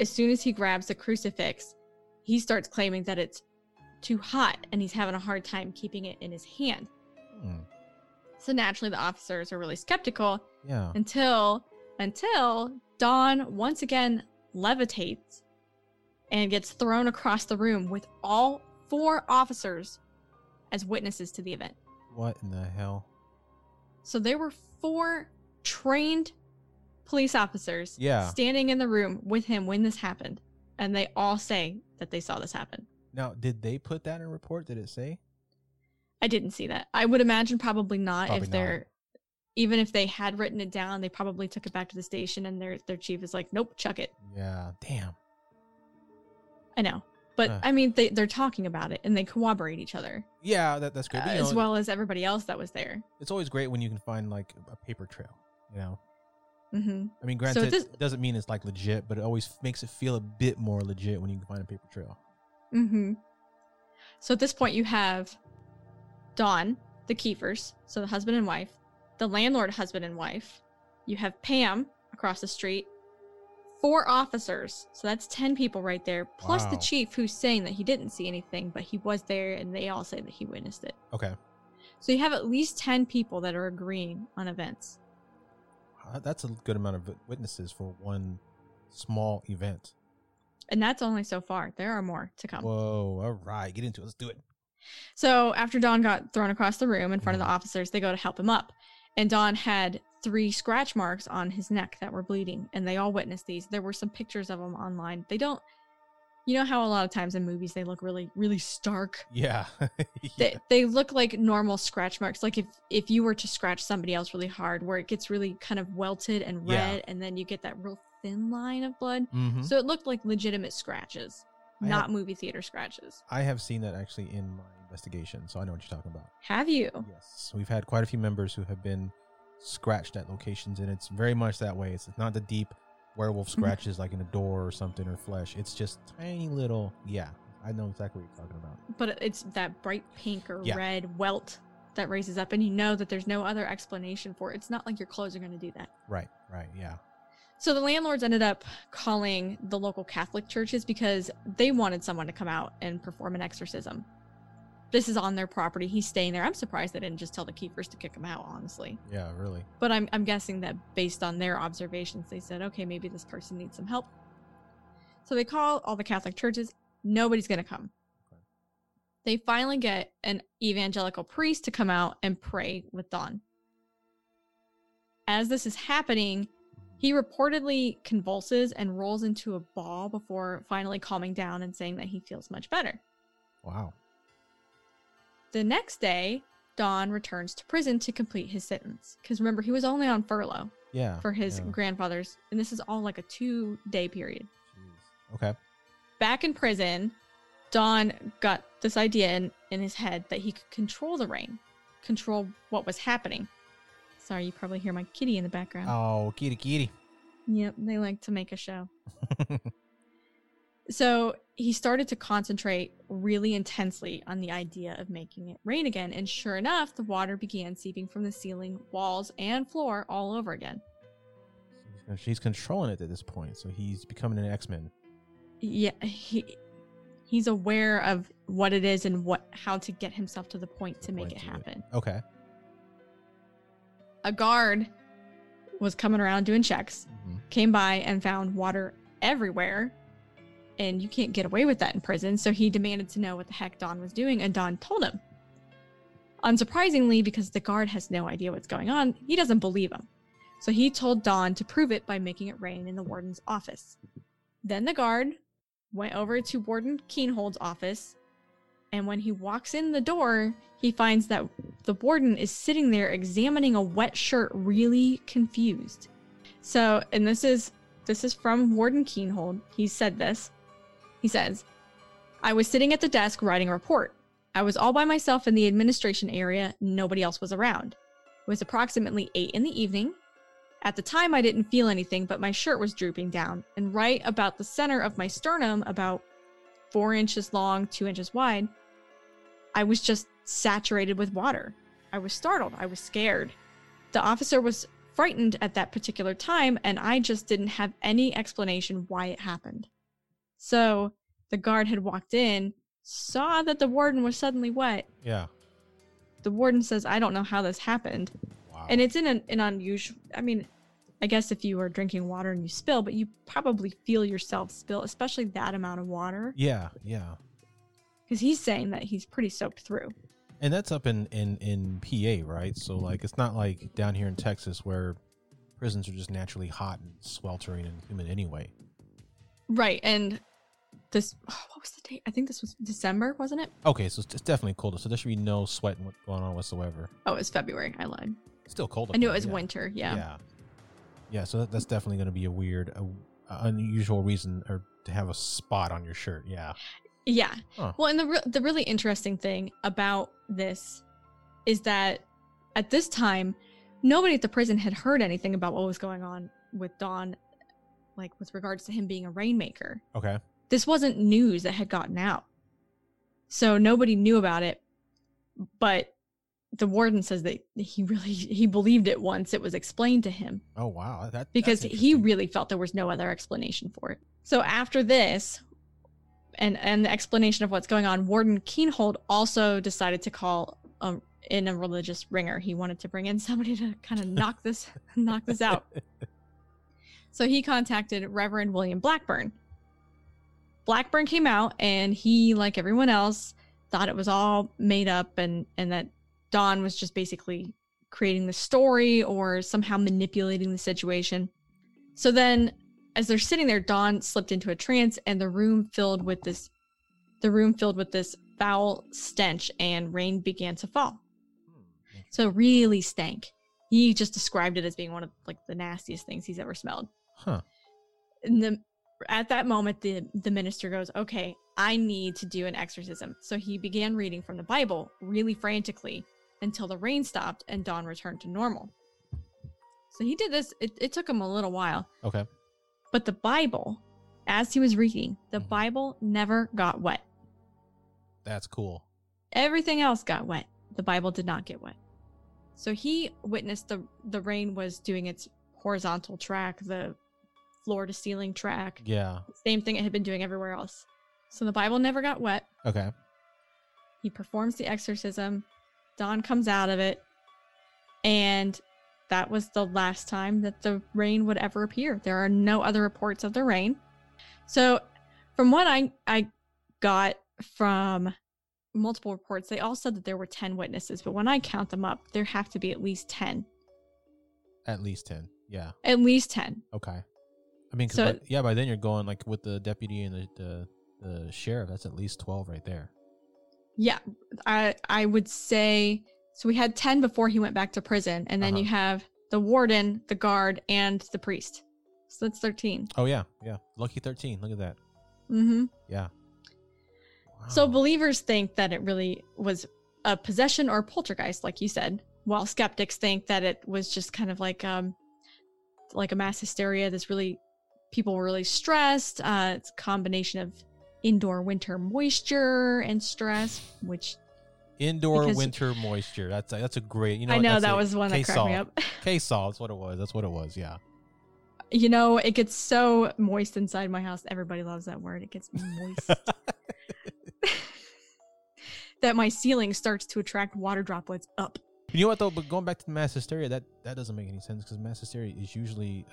as soon as he grabs the crucifix, he starts claiming that it's too hot and he's having a hard time keeping it in his hand. Hmm. So naturally, the officers are really skeptical until Don once again levitates and gets thrown across the room with all four officers as witnesses to the event. What in the hell? So there were four trained police officers standing in the room with him when this happened. And they all say that they saw this happen. Now, did they put that in a report? Did it say? I didn't see that. I would imagine probably not. Even if they had written it down, they probably took it back to the station and their chief is like, nope, chuck it. Yeah, damn. I know. But, I mean, they're talking about it, and they corroborate each other. Yeah, that's great. As well as everybody else that was there. It's always great when you can find, like, a paper trail, you know? Mm-hmm. I mean, granted, it doesn't mean it's, like, legit, but it always makes it feel a bit more legit when you can find a paper trail. Mm-hmm. So at this point, you have Don, the Kiefers, so the husband and wife, the landlord husband and wife. You have Pam across the street. Four officers, so that's 10 people right there, plus the chief, who's saying that he didn't see anything, but he was there, and they all say that he witnessed it. Okay. So you have at least 10 people that are agreeing on events. That's a good amount of witnesses for one small event. And that's only so far. There are more to come. Whoa, all right. Get into it. Let's do it. So after Don got thrown across the room in front of the officers, they go to help him up, and Don had 3 scratch marks on his neck that were bleeding, and they all witnessed these. There were some pictures of them online. They don't, you know how a lot of times in movies they look really, really stark? Yeah. They look like normal scratch marks. Like if you were to scratch somebody else really hard, where it gets really kind of welted and red, and then you get that real thin line of blood. Mm-hmm. So it looked like legitimate scratches, not movie theater scratches. I have seen that actually in my investigation, so I know what you're talking about. Have you? Yes. We've had quite a few members who have been scratched at locations, and it's very much that way. It's not the deep werewolf scratches like in a door or something or flesh. It's just tiny little. Yeah, I know exactly what you're talking about. But it's that bright pink or red welt that raises up, and you know that there's no other explanation for it. It's not like your clothes are going to do that. Right, yeah. So the landlords ended up calling the local Catholic churches because they wanted someone to come out and perform an exorcism. This is on their property. He's staying there. I'm surprised they didn't just tell the Kiefers to kick him out, honestly. Yeah, really. But I'm guessing that based on their observations, they said, okay, maybe this person needs some help. So they call all the Catholic churches. Nobody's going to come. Okay. They finally get an evangelical priest to come out and pray with Don. As this is happening, he reportedly convulses and rolls into a ball before finally calming down and saying that he feels much better. Wow. The next day, Don returns to prison to complete his sentence. Because remember, he was only on furlough for his grandfather's. And this is all like a 2-day period. Jeez. Okay. Back in prison, Don got this idea in his head that he could control the rain, control what was happening. Sorry, you probably hear my kitty in the background. Oh, kitty, kitty. Yep, they like to make a show. So he started to concentrate really intensely on the idea of making it rain again. And sure enough, the water began seeping from the ceiling, walls, and floor all over again. She's controlling it at this point. So he's becoming an X-Men. Yeah, he's aware of what it is and how to get himself to the point to make it happen. Okay. A guard was coming around doing checks, came by and found water everywhere. And you can't get away with that in prison. So he demanded to know what the heck Don was doing. And Don told him. Unsurprisingly, because the guard has no idea what's going on, he doesn't believe him. So he told Don to prove it by making it rain in the warden's office. Then the guard went over to Warden Keenhold's office. And when he walks in the door, he finds that the warden is sitting there examining a wet shirt, really confused. So, and this is from Warden Keenhold. He said this. He says, "I was sitting at the desk writing a report. I was all by myself in the administration area. Nobody else was around. It was approximately 8 in the evening. At the time, I didn't feel anything, but my shirt was drooping down. And right about the center of my sternum, about 4 inches long, 2 inches wide, I was just saturated with water. I was startled. I was scared. The officer was frightened at that particular time, and I just didn't have any explanation why it happened." So the guard had walked in, saw that the warden was suddenly wet. Yeah. The warden says, "I don't know how this happened." Wow. And it's in an unusual, I mean, I guess if you are drinking water and you spill, but you probably feel yourself spill, especially that amount of water. Yeah, yeah. Because he's saying that he's pretty soaked through. And that's up in PA, right? So, like, it's not like down here in Texas where prisons are just naturally hot and sweltering and humid anyway. Right, and this, what was the date? I think this was December, wasn't it? Okay, so it's definitely colder. So there should be no sweat going on whatsoever. Oh, it was February. I lied. Still cold. I knew it was winter, yeah. Yeah. Yeah, so that's definitely going to be a weird, unusual reason or to have a spot on your shirt. Yeah. Yeah. Huh. Well, and the really interesting thing about this is that at this time, nobody at the prison had heard anything about what was going on with Don, like with regards to him being a rainmaker. Okay. This wasn't news that had gotten out. So nobody knew about it, but the warden says that he believed it once it was explained to him. Oh, wow. Because he really felt there was no other explanation for it. So after this and the explanation of what's going on, Warden Keenhold also decided to call in a religious ringer. He wanted to bring in somebody to kind of knock this out. So he contacted Reverend William Blackburn. Blackburn came out and he, like everyone else, thought it was all made up and that Don was just basically creating the story or somehow manipulating the situation. So then as they're sitting there, Don slipped into a trance and the room filled with this foul stench and rain began to fall. So it really stank. He just described it as being one of like the nastiest things he's ever smelled. Huh. And at that moment, the minister goes, "Okay, I need to do an exorcism." So he began reading from the Bible really frantically until the rain stopped and Don returned to normal. So he did this. It took him a little while. Okay. But the Bible, as he was reading, the Bible never got wet. That's cool. Everything else got wet. The Bible did not get wet. So he witnessed the rain was doing its horizontal track, the floor to ceiling track. Yeah. Same thing it had been doing everywhere else. So the Bible never got wet. Okay. He performs the exorcism. Don comes out of it. And that was the last time that the rain would ever appear. There are no other reports of the rain. So from what I got from multiple reports, they all said that there were 10 witnesses. But when I count them up, there have to be at least 10. At least 10. Yeah. At least 10. Okay. I mean, so, by then you're going like with the deputy and the sheriff. That's at least 12 right there. Yeah. I would say... So we had 10 before he went back to prison. And then you have the warden, the guard, and the priest. So that's 13. Oh, yeah. Yeah. Lucky 13. Look at that. Mm-hmm. Yeah. Wow. So believers think that it really was a possession or a poltergeist, like you said, while skeptics think that it was just kind of like a mass hysteria. People were really stressed. It's a combination of indoor winter moisture and stress, which... winter moisture. That's a great. You know, I know that was one that cracked me up. K-Sol, that's what it was. Yeah. You know, it gets so moist inside my house. Everybody loves that word. It gets moist. That my ceiling starts to attract water droplets up. You know what though? But going back to the mass hysteria, that doesn't make any sense because mass hysteria is usually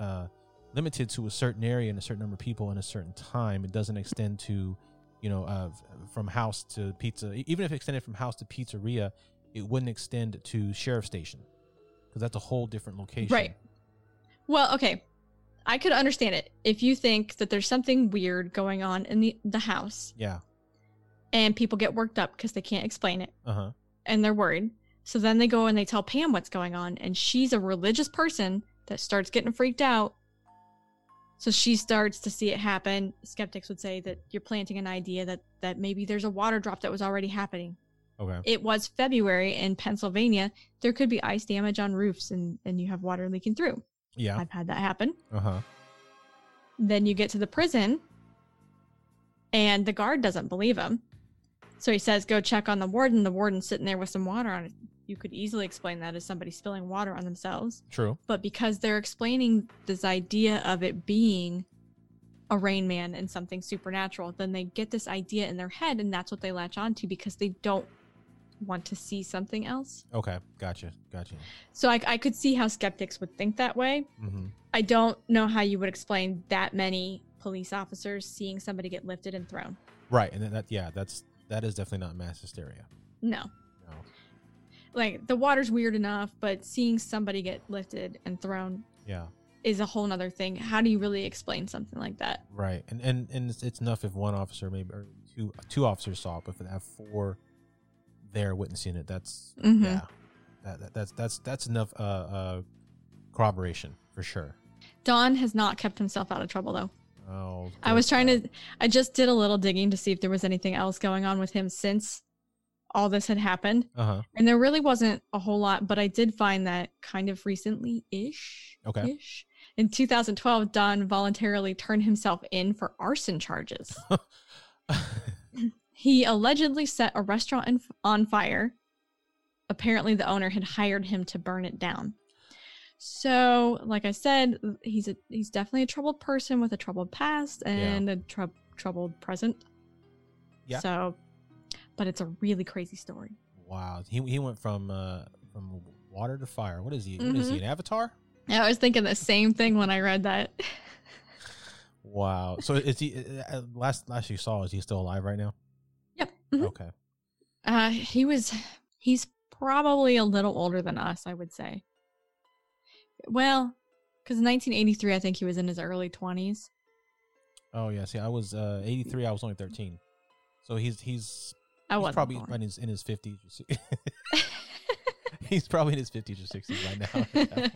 limited to a certain area and a certain number of people in a certain time. It doesn't extend to. You know, from house to pizza, even if it extended from house to pizzeria, it wouldn't extend to sheriff station because that's a whole different location. Right. Well, okay. I could understand it. If you think that there's something weird going on in the house. Yeah. And people get worked up because they can't explain it. Uh-huh. And they're worried. So then they go and they tell Pam what's going on. And she's a religious person that starts getting freaked out. So she starts to see it happen. Skeptics would say that you're planting an idea that maybe there's a water drop that was already happening. Okay. It was February in Pennsylvania. There could be ice damage on roofs and you have water leaking through. Yeah. I've had that happen. Uh-huh. Then you get to the prison and the guard doesn't believe him. So he says, go check on the warden. The warden's sitting there with some water on it. You could easily explain that as somebody spilling water on themselves. True. But because they're explaining this idea of it being a Rain Man and something supernatural, then they get this idea in their head and that's what they latch onto because they don't want to see something else. Okay. Gotcha. So I could see how skeptics would think that way. Mm-hmm. I don't know how you would explain that many police officers seeing somebody get lifted and thrown. Right. And that is definitely not mass hysteria. No. Like, the water's weird enough, but seeing somebody get lifted and thrown is a whole nother thing. How do you really explain something like that? Right. And it's enough if one officer, maybe, or two officers saw it, but if they have four there witnessing it, that's enough corroboration for sure. Don has not kept himself out of trouble, though. Oh, I was trying to, I just did a little digging to see if there was anything else going on with him since all this had happened. Uh-huh. And there really wasn't a whole lot, but I did find that kind of recently-ish. Okay. In 2012, Don voluntarily turned himself in for arson charges. He allegedly set a restaurant on fire. Apparently, the owner had hired him to burn it down. So, like I said, he's definitely a troubled person with a troubled past and a troubled present. Yeah. So... But it's a really crazy story. Wow, he went from water to fire. What is he? Mm-hmm. What is he, an avatar? I was thinking the same thing when I read that. Wow. So is he? Last you saw, is he still alive right now? Yep. Mm-hmm. Okay. He's probably a little older than us, I would say. Well, because in 1983, I think he was in his early 20s. Oh yeah. See, I was 83. I was only 13. So he's probably in his 50s. He's probably in his 50s or 60s right now.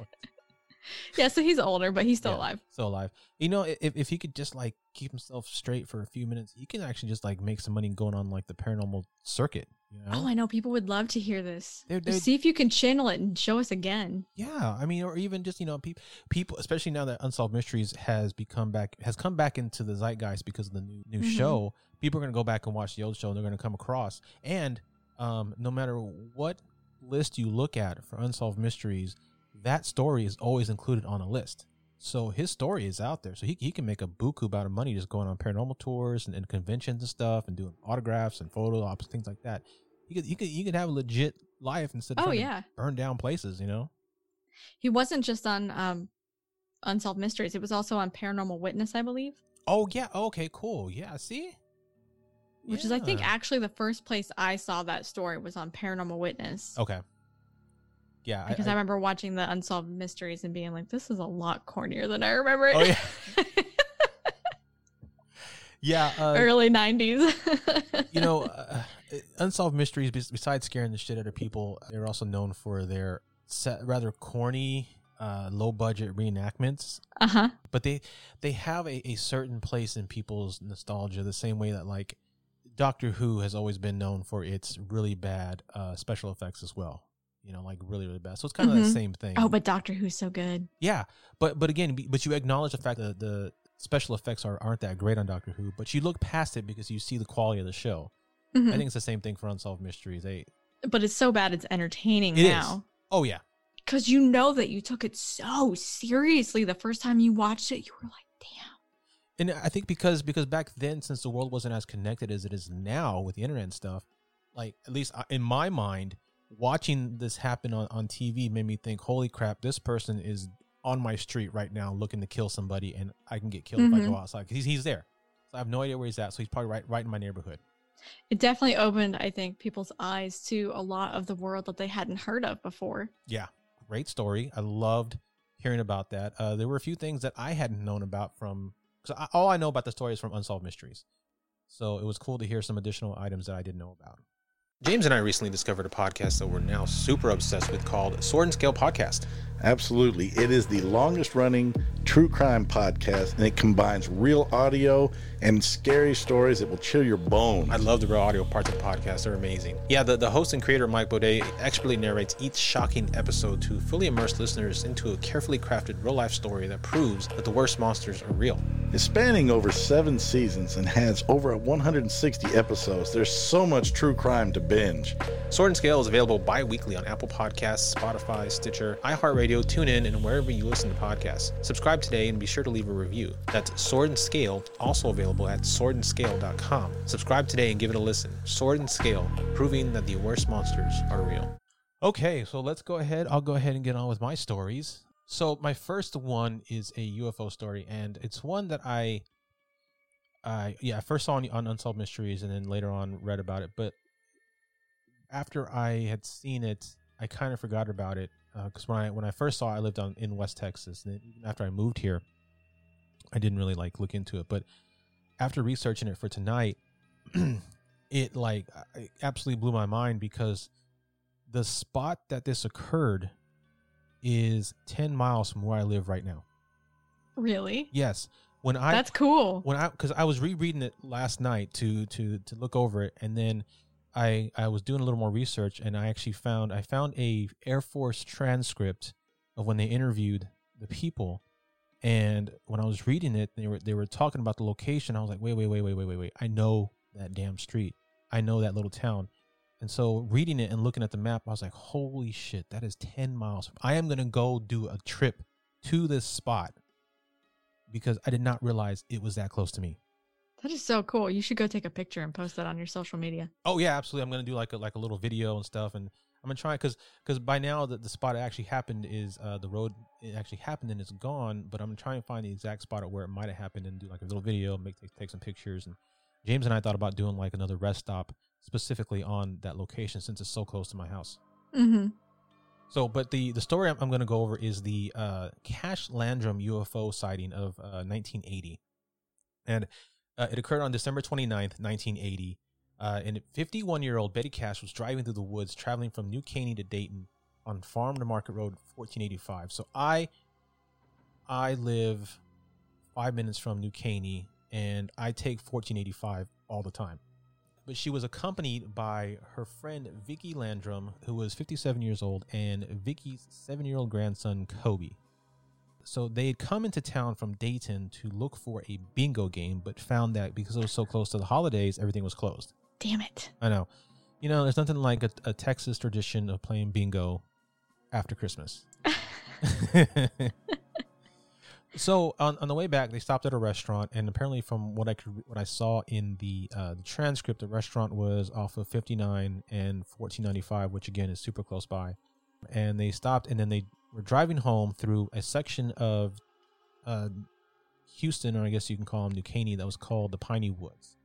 Yeah, so he's older, but he's still alive. Still alive. You know, if he could just like keep himself straight for a few minutes, he can actually just like make some money going on like the paranormal circuit. You know? Oh, I know. People would love to hear this. See if you can channel it and show us again. Yeah, I mean, or even just, you know, people, especially now that Unsolved Mysteries has come back into the zeitgeist because of the new mm-hmm. show. People are going to go back and watch the old show and they're going to come across. And no matter what list you look at for Unsolved Mysteries, that story is always included on a list. So his story is out there. So he can make a buku out of money just going on paranormal tours and conventions and stuff and doing autographs and photo ops and things like that. You could have a legit life instead of burn down places, you know? He wasn't just on Unsolved Mysteries. It was also on Paranormal Witness, I believe. Oh, yeah. Okay, cool. Yeah, see? Which is, I think, actually the first place I saw that story was on Paranormal Witness. Okay. Yeah. Because I remember watching the Unsolved Mysteries and being like, this is a lot cornier than I remember it. Oh, yeah. Yeah. Early 90s. You know, Unsolved Mysteries, besides scaring the shit out of people, they're also known for their rather corny, low-budget reenactments. Uh-huh. But they have a certain place in people's nostalgia, the same way that, like, Doctor Who has always been known for its really bad special effects as well. You know, like really, really bad. So it's kind of the same thing. Oh, but Doctor Who's so good. Yeah. But again, but you acknowledge the fact that the special effects aren't that great on Doctor Who, but you look past it because you see the quality of the show. Mm-hmm. I think it's the same thing for Unsolved Mysteries. But it's so bad it's entertaining now. Is. Oh, yeah. Because you know that you took it so seriously the first time you watched it. You were like, damn. And I think because back then, since the world wasn't as connected as it is now with the internet and stuff, like at least in my mind, watching this happen on TV made me think, holy crap, this person is on my street right now looking to kill somebody, and I can get killed if I go outside. Because he's there. So I have no idea where he's at. So he's probably right in my neighborhood. It definitely opened, I think, people's eyes to a lot of the world that they hadn't heard of before. Yeah. Great story. I loved hearing about that. There were a few things that I hadn't known about from... because all I know about the story is from Unsolved Mysteries. So it was cool to hear some additional items that I didn't know about. James and I recently discovered a podcast that we're now super obsessed with called Sword and Scale Podcast. Absolutely. It is the longest running true crime podcast, and it combines real audio and scary stories that will chill your bones. I love the real audio parts of the podcast. They're amazing. Yeah, the host and creator, Mike Baudet, expertly narrates each shocking episode to fully immerse listeners into a carefully crafted real-life story that proves that the worst monsters are real. It's spanning over 7 seasons and has over 160 episodes. There's so much true crime to binge. Sword and Scale is available bi-weekly on Apple Podcasts, Spotify, Stitcher, iHeartRadio, TuneIn, and wherever you listen to podcasts. Subscribe today and be sure to leave a review. That's Sword and Scale, also available at swordandscale.com. Subscribe today and give it a listen. Sword and Scale, proving that the worst monsters are real. Okay, so let's go ahead. I'll go ahead and get on with my stories. So my first one is a UFO story, and it's one that I first saw on Unsolved Mysteries and then later on read about it, but after I had seen it, I kind of forgot about it because when I first saw it, I lived in West Texas, and even after I moved here, I didn't really like look into it. But after researching it for tonight, it absolutely blew my mind because the spot that this occurred is 10 miles from where I live right now. Really? Yes. That's cool. Because I was rereading it last night to look over it, and then I was doing a little more research, and I actually found a Air Force transcript of when they interviewed the people. And when I was reading it, they were talking about the location. I was like, wait. I know that damn street. I know that little town. And so reading it and looking at the map, I was like, holy shit, that is 10 miles. I am going to go do a trip to this spot because I did not realize it was that close to me. That is so cool. You should go take a picture and post that on your social media. Oh, yeah, absolutely. I'm going to do like a little video and stuff. And I'm going to try it because by now the spot it actually happened is the road. It actually happened and it's gone. But I'm going to try and find the exact spot of where it might have happened and do like a little video, take some pictures. And James and I thought about doing like another rest stop specifically on that location since it's so close to my house. Mm-hmm. So, but the story I'm going to go over is the Cash Landrum UFO sighting of 1980. And... it occurred on December 29th, 1980, and 51-year-old Betty Cash was driving through the woods, traveling from New Caney to Dayton on Farm to Market Road, 1485. So I live 5 minutes from New Caney, and I take 1485 all the time. But she was accompanied by her friend Vicky Landrum, who was 57 years old, and Vicky's 7-year-old grandson, Kobe. So they had come into town from Dayton to look for a bingo game, but found that because it was so close to the holidays, everything was closed. Damn it. I know. You know, there's nothing like a Texas tradition of playing bingo after Christmas. So on the way back, they stopped at a restaurant, and apparently, from what I saw in the transcript, the restaurant was off of 59 and 1495, which again is super close by. And they stopped, and then they were driving home through a section of Houston, or I guess you can call them New Caney, that was called the Piney Woods.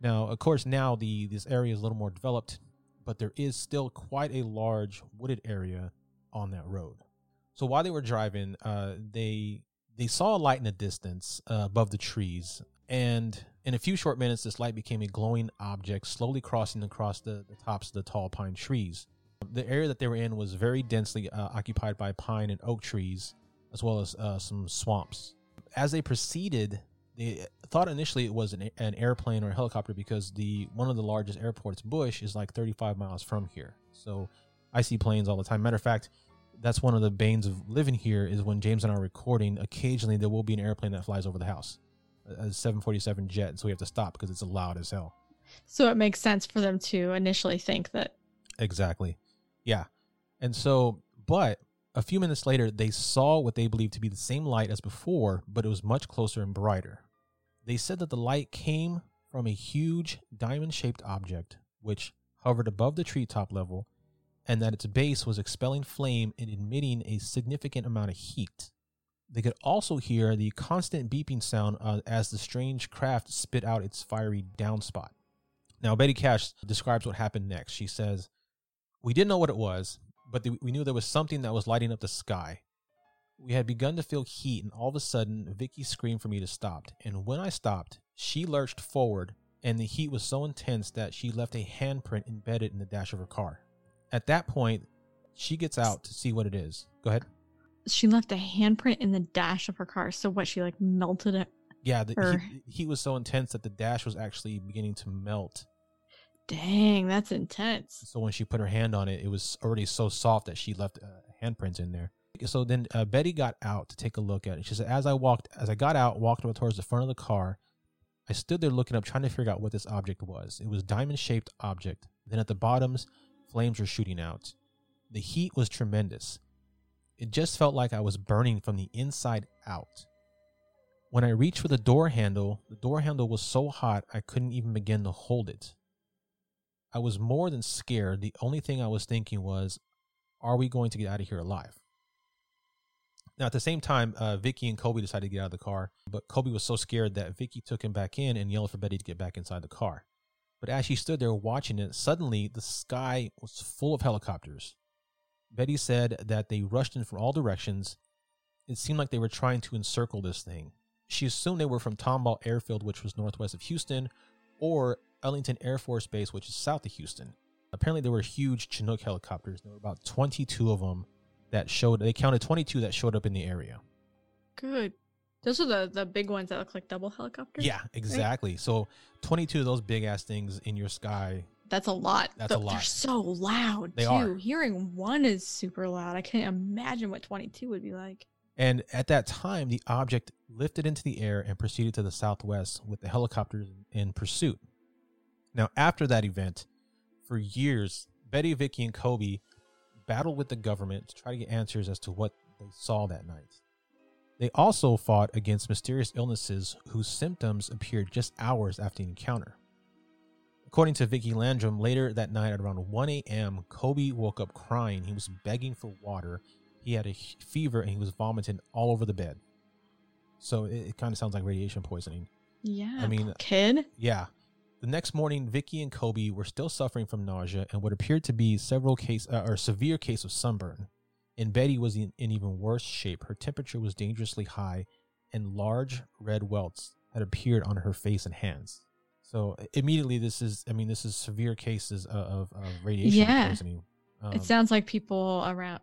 Now, of course, now this area is a little more developed, but there is still quite a large wooded area on that road. So while they were driving, they saw a light in the distance above the trees, and in a few short minutes, this light became a glowing object slowly crossing across the tops of the tall pine trees. The area that they were in was very densely occupied by pine and oak trees, as well as some swamps. As they proceeded, they thought initially it was an airplane or a helicopter, because one of the largest airports, Bush, is like 35 miles from here. So I see planes all the time. Matter of fact, that's one of the banes of living here is when James and I are recording, occasionally there will be an airplane that flies over the house, a 747 jet. So we have to stop because it's loud as hell. So it makes sense for them to initially think that. Exactly. Yeah. And so, but a few minutes later, they saw what they believed to be the same light as before, but it was much closer and brighter. They said that the light came from a huge diamond-shaped object, which hovered above the treetop level, and that its base was expelling flame and emitting a significant amount of heat. They could also hear the constant beeping sound as the strange craft spit out its fiery downspot. Now, Betty Cash describes what happened next. She says, "We didn't know what it was, but we knew there was something that was lighting up the sky. We had begun to feel heat, and all of a sudden, Vicky screamed for me to stop. And when I stopped, she lurched forward, and the heat was so intense that she left a handprint embedded in the dash of her car. At that point, she gets out to see what it is." Go ahead. She left a handprint in the dash of her car. So what, she like melted it? Yeah, the heat was so intense that the dash was actually beginning to melt. Dang, that's intense. So when she put her hand on it, it was already so soft that she left handprints in there. So then Betty got out to take a look at it. She said, as I got out, walked towards the front of the car, I stood there looking up, trying to figure out what this object was. It was a diamond-shaped object. Then at the bottoms, flames were shooting out. The heat was tremendous. It just felt like I was burning from the inside out. When I reached for the door handle was so hot I couldn't even begin to hold it. I was more than scared. The only thing I was thinking was, are we going to get out of here alive? Now, at the same time, Vicky and Kobe decided to get out of the car, but Kobe was so scared that Vicky took him back in and yelled for Betty to get back inside the car. But as she stood there watching it, suddenly the sky was full of helicopters. Betty said that they rushed in from all directions. It seemed like they were trying to encircle this thing. She assumed they were from Tomball Airfield, which was northwest of Houston, or Ellington Air Force Base, which is south of Houston. Apparently, there were huge Chinook helicopters. There were about 22 of them that showed. They counted 22 that showed up in the area. Good. Those are the big ones that look like double helicopters? Yeah, exactly. Right? So 22 of those big-ass things in your sky. That's a lot. That's a lot. They're so loud, they too. Are. Hearing one is super loud. I can't imagine what 22 would be like. And at that time, the object lifted into the air and proceeded to the southwest with the helicopters in pursuit. Now, after that event, for years, Betty, Vicky, and Kobe battled with the government to try to get answers as to what they saw that night. They also fought against mysterious illnesses whose symptoms appeared just hours after the encounter. According to Vicky Landrum, later that night at around 1 a.m., Kobe woke up crying. He was begging for water. He had a fever and he was vomiting all over the bed. So it kind of sounds like radiation poisoning. Yeah, I mean, kid. Yeah. The next morning, Vicky and Kobe were still suffering from nausea and what appeared to be severe case of sunburn. And Betty was in even worse shape. Her temperature was dangerously high, and large red welts had appeared on her face and hands. So immediately, this is severe cases of radiation poisoning. It sounds like people around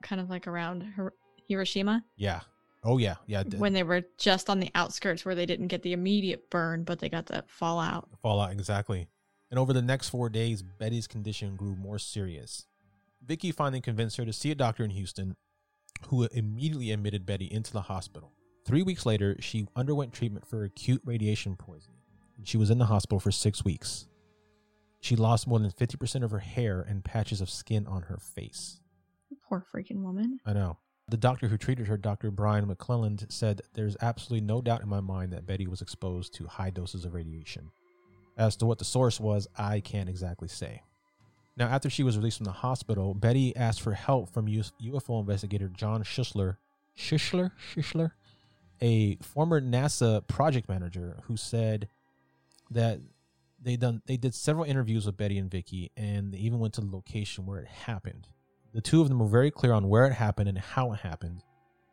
Hiroshima. Yeah. Oh yeah, yeah. When they were just on the outskirts, where they didn't get the immediate burn, but they got the fallout. The fallout, exactly. And over the next 4 days, Betty's condition grew more serious. Vicky finally convinced her to see a doctor in Houston, who immediately admitted Betty into the hospital. 3 weeks later, she underwent treatment for acute radiation poisoning, and she was in the hospital for 6 weeks. She lost more than 50% of her hair and patches of skin on her face. Poor freaking woman. I know. The doctor who treated her, Dr. Brian McClelland, said there's absolutely no doubt in my mind that Betty was exposed to high doses of radiation. As to what the source was, I can't exactly say. Now, after she was released from the hospital, Betty asked for help from UFO investigator John Schuessler, a former NASA project manager, who said that they did several interviews with Betty and Vicky, and they even went to the location where it happened. The two of them were very clear on where it happened and how it happened.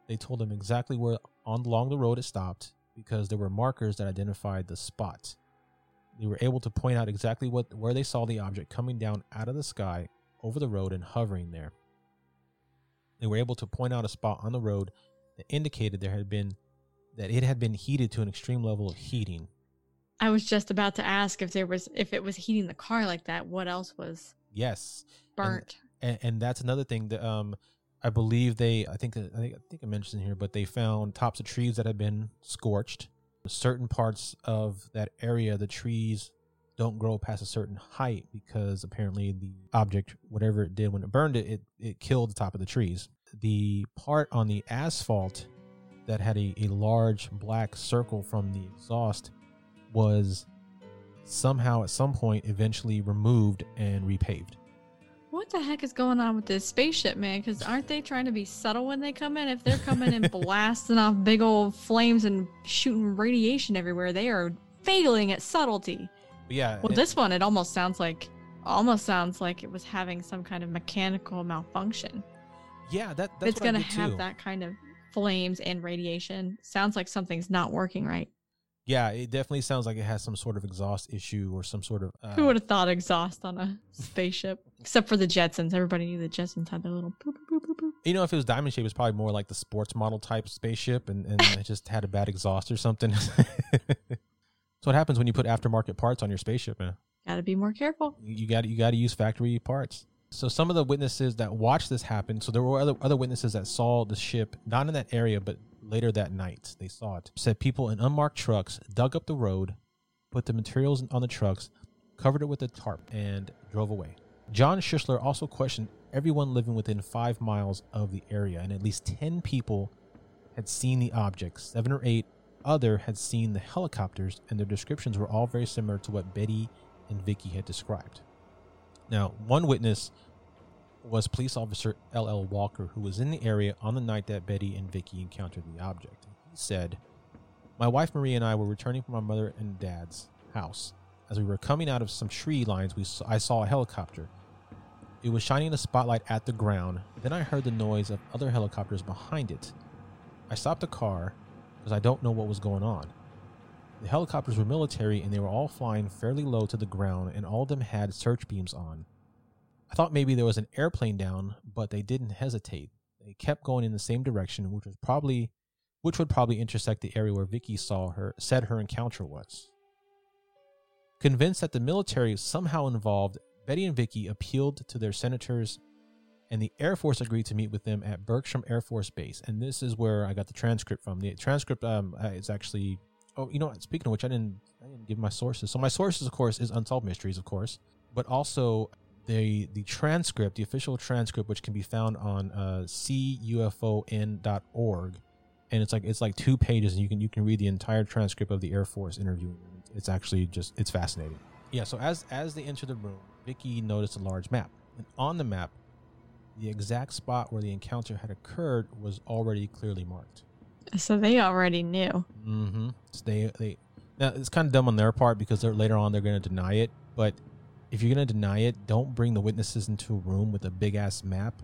They told them exactly where along the road it stopped, because there were markers that identified the spot. They were able to point out exactly where they saw the object coming down out of the sky over the road and hovering there. They were able to point out a spot on the road that indicated it had been heated to an extreme level of heating. I was just about to ask if it was heating the car like that, what else was burnt? And that's another thing that I think I mentioned here, but they found tops of trees that had been scorched. Certain parts of that area, the trees don't grow past a certain height because apparently the object, whatever it did when it burned it, it killed the top of the trees. The part on the asphalt that had a large black circle from the exhaust was somehow at some point eventually removed and repaved. What the heck is going on with this spaceship, man? Because aren't they trying to be subtle when they come in? If they're coming in blasting off big old flames and shooting radiation everywhere, they are failing at subtlety. Yeah. Well, this one, it almost sounds like it was having some kind of mechanical malfunction. Yeah, that's it's going to have that kind of flames and radiation. Sounds like something's not working right. Yeah, it definitely sounds like it has some sort of exhaust issue or some sort of... Who would have thought exhaust on a spaceship? Except for the Jetsons. Everybody knew the Jetsons had their little boop, boop, boop, boop. You know, if it was diamond shaped, it was probably more like the sports model type spaceship and it just had a bad exhaust or something. So what happens when you put aftermarket parts on your spaceship, man? Got to be more careful. You got to use factory parts. So some of the witnesses that watched this happen, so there were other witnesses that saw the ship, not in that area, but later that night, they saw it. Said people in unmarked trucks dug up the road, put the materials on the trucks, covered it with a tarp, and drove away. John Schuessler also questioned everyone living within 5 miles of the area, and at least 10 people had seen the objects. 7 or 8 other had seen the helicopters, and their descriptions were all very similar to what Betty and Vicky had described. Now, one witness was police officer L.L. Walker, who was in the area on the night that Betty and Vicky encountered the object. He said, "My wife Marie and I were returning from my mother and dad's house. As we were coming out of some tree lines, I saw a helicopter. It was shining a spotlight at the ground. Then I heard the noise of other helicopters behind it. I stopped the car because I don't know what was going on. The helicopters were military, and they were all flying fairly low to the ground, and all of them had search beams on. I thought maybe there was an airplane down, but they didn't hesitate. They kept going in the same direction, which would probably intersect the area where Vicky said her encounter was. Convinced that the military was somehow involved, Betty and Vicky appealed to their senators, and the Air Force agreed to meet with them at Bergstrom Air Force Base." And this is where I got the transcript from. The transcript is actually... Oh, you know what? Speaking of which, I didn't give my sources. So my sources, of course, is Unsolved Mysteries, of course, but also the transcript, the official transcript, which can be found on cufon.org, and it's like 2 pages, and you can read the entire transcript of the Air Force interview. It's actually it's fascinating. Yeah. So as they enter the room, Vicky noticed a large map, and on the map, the exact spot where the encounter had occurred was already clearly marked. So they already knew. Mm-hmm. So they now it's kind of dumb on their part because later on they're going to deny it. But if you're going to deny it, don't bring the witnesses into a room with a big ass map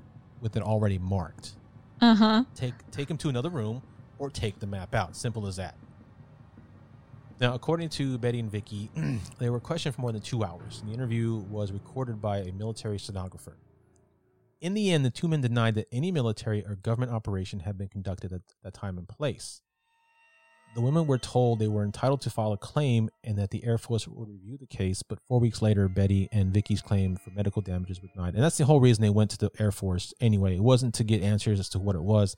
with it already marked. Uh huh. Take them to another room or take the map out. Simple as that. Now, according to Betty and Vicky, they were questioned for more than 2 hours, and the interview was recorded by a military stenographer. In the end, the two men denied that any military or government operation had been conducted at that time and place. The women were told they were entitled to file a claim and that the Air Force would review the case, but 4 weeks later, Betty and Vicky's claim for medical damages was denied. And that's the whole reason they went to the Air Force anyway. It wasn't to get answers as to what it was.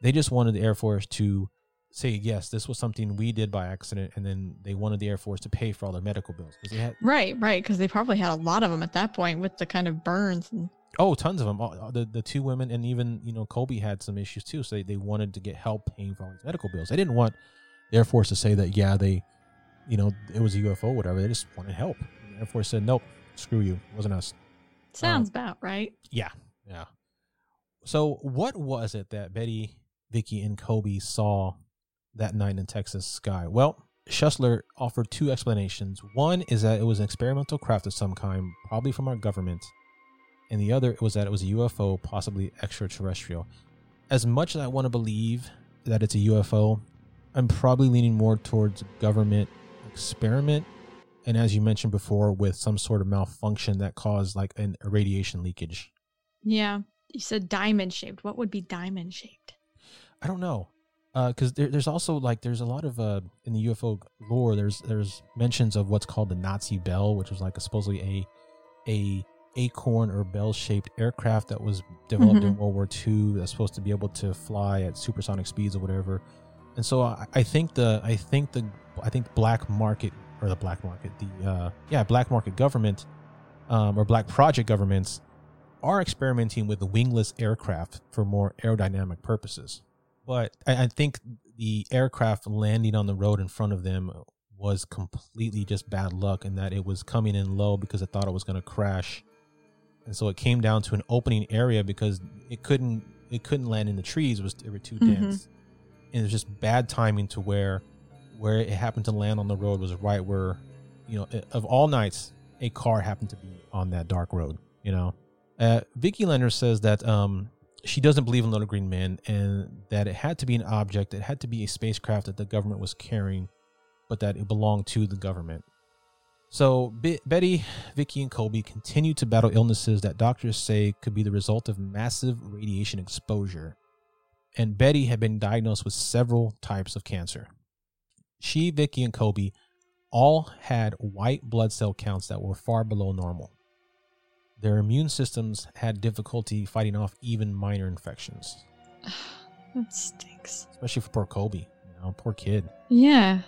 They just wanted the Air Force to say, yes, this was something we did by accident, and then they wanted the Air Force to pay for all their medical bills. Because they had... Right, because they probably had a lot of them at that point with the kind of burns and Oh, tons of them. Oh, the two women, and even, you know, Kobe had some issues too. So they wanted to get help paying for all these medical bills. They didn't want the Air Force to say that, yeah, they, you know, it was a UFO or whatever. They just wanted help. And the Air Force said, nope, screw you. It wasn't us. Sounds about right. Yeah. Yeah. So what was it that Betty, Vicky, and Kobe saw that night in Texas sky? Well, Schuessler offered two explanations. One is that it was an experimental craft of some kind, probably from our government. And the other was that it was a UFO, possibly extraterrestrial. As much as I want to believe that it's a UFO, I'm probably leaning more towards government experiment. And as you mentioned before, with some sort of malfunction that caused like an irradiation leakage. Yeah. You said diamond shaped. What would be diamond shaped? I don't know. Because there's also like, there's a lot of, in the UFO lore, there's mentions of what's called the Nazi Bell, which was like a, supposedly a acorn or bell-shaped aircraft that was developed in World War II that's supposed to be able to fly at supersonic speeds or whatever. And so I think black market government or black project governments are experimenting with the wingless aircraft for more aerodynamic purposes. But I think the aircraft landing on the road in front of them was completely just bad luck, in that it was coming in low because it thought it was going to crash. And so it came down to an opening area because it couldn't land in the trees. It were too dense. And it was just bad timing to where it happened to land on the road was right where, you know, of all nights, a car happened to be on that dark road, you know. Vicky Landrum says that she doesn't believe in little green men, and that it had to be an object. It had to be a spacecraft that the government was carrying, but that it belonged to the government. So Betty, Vicky, and Kobe continue to battle illnesses that doctors say could be the result of massive radiation exposure. And Betty had been diagnosed with several types of cancer. She, Vicky, and Kobe all had white blood cell counts that were far below normal. Their immune systems had difficulty fighting off even minor infections. That stinks. Especially for poor Kobe, you know, poor kid. Yeah.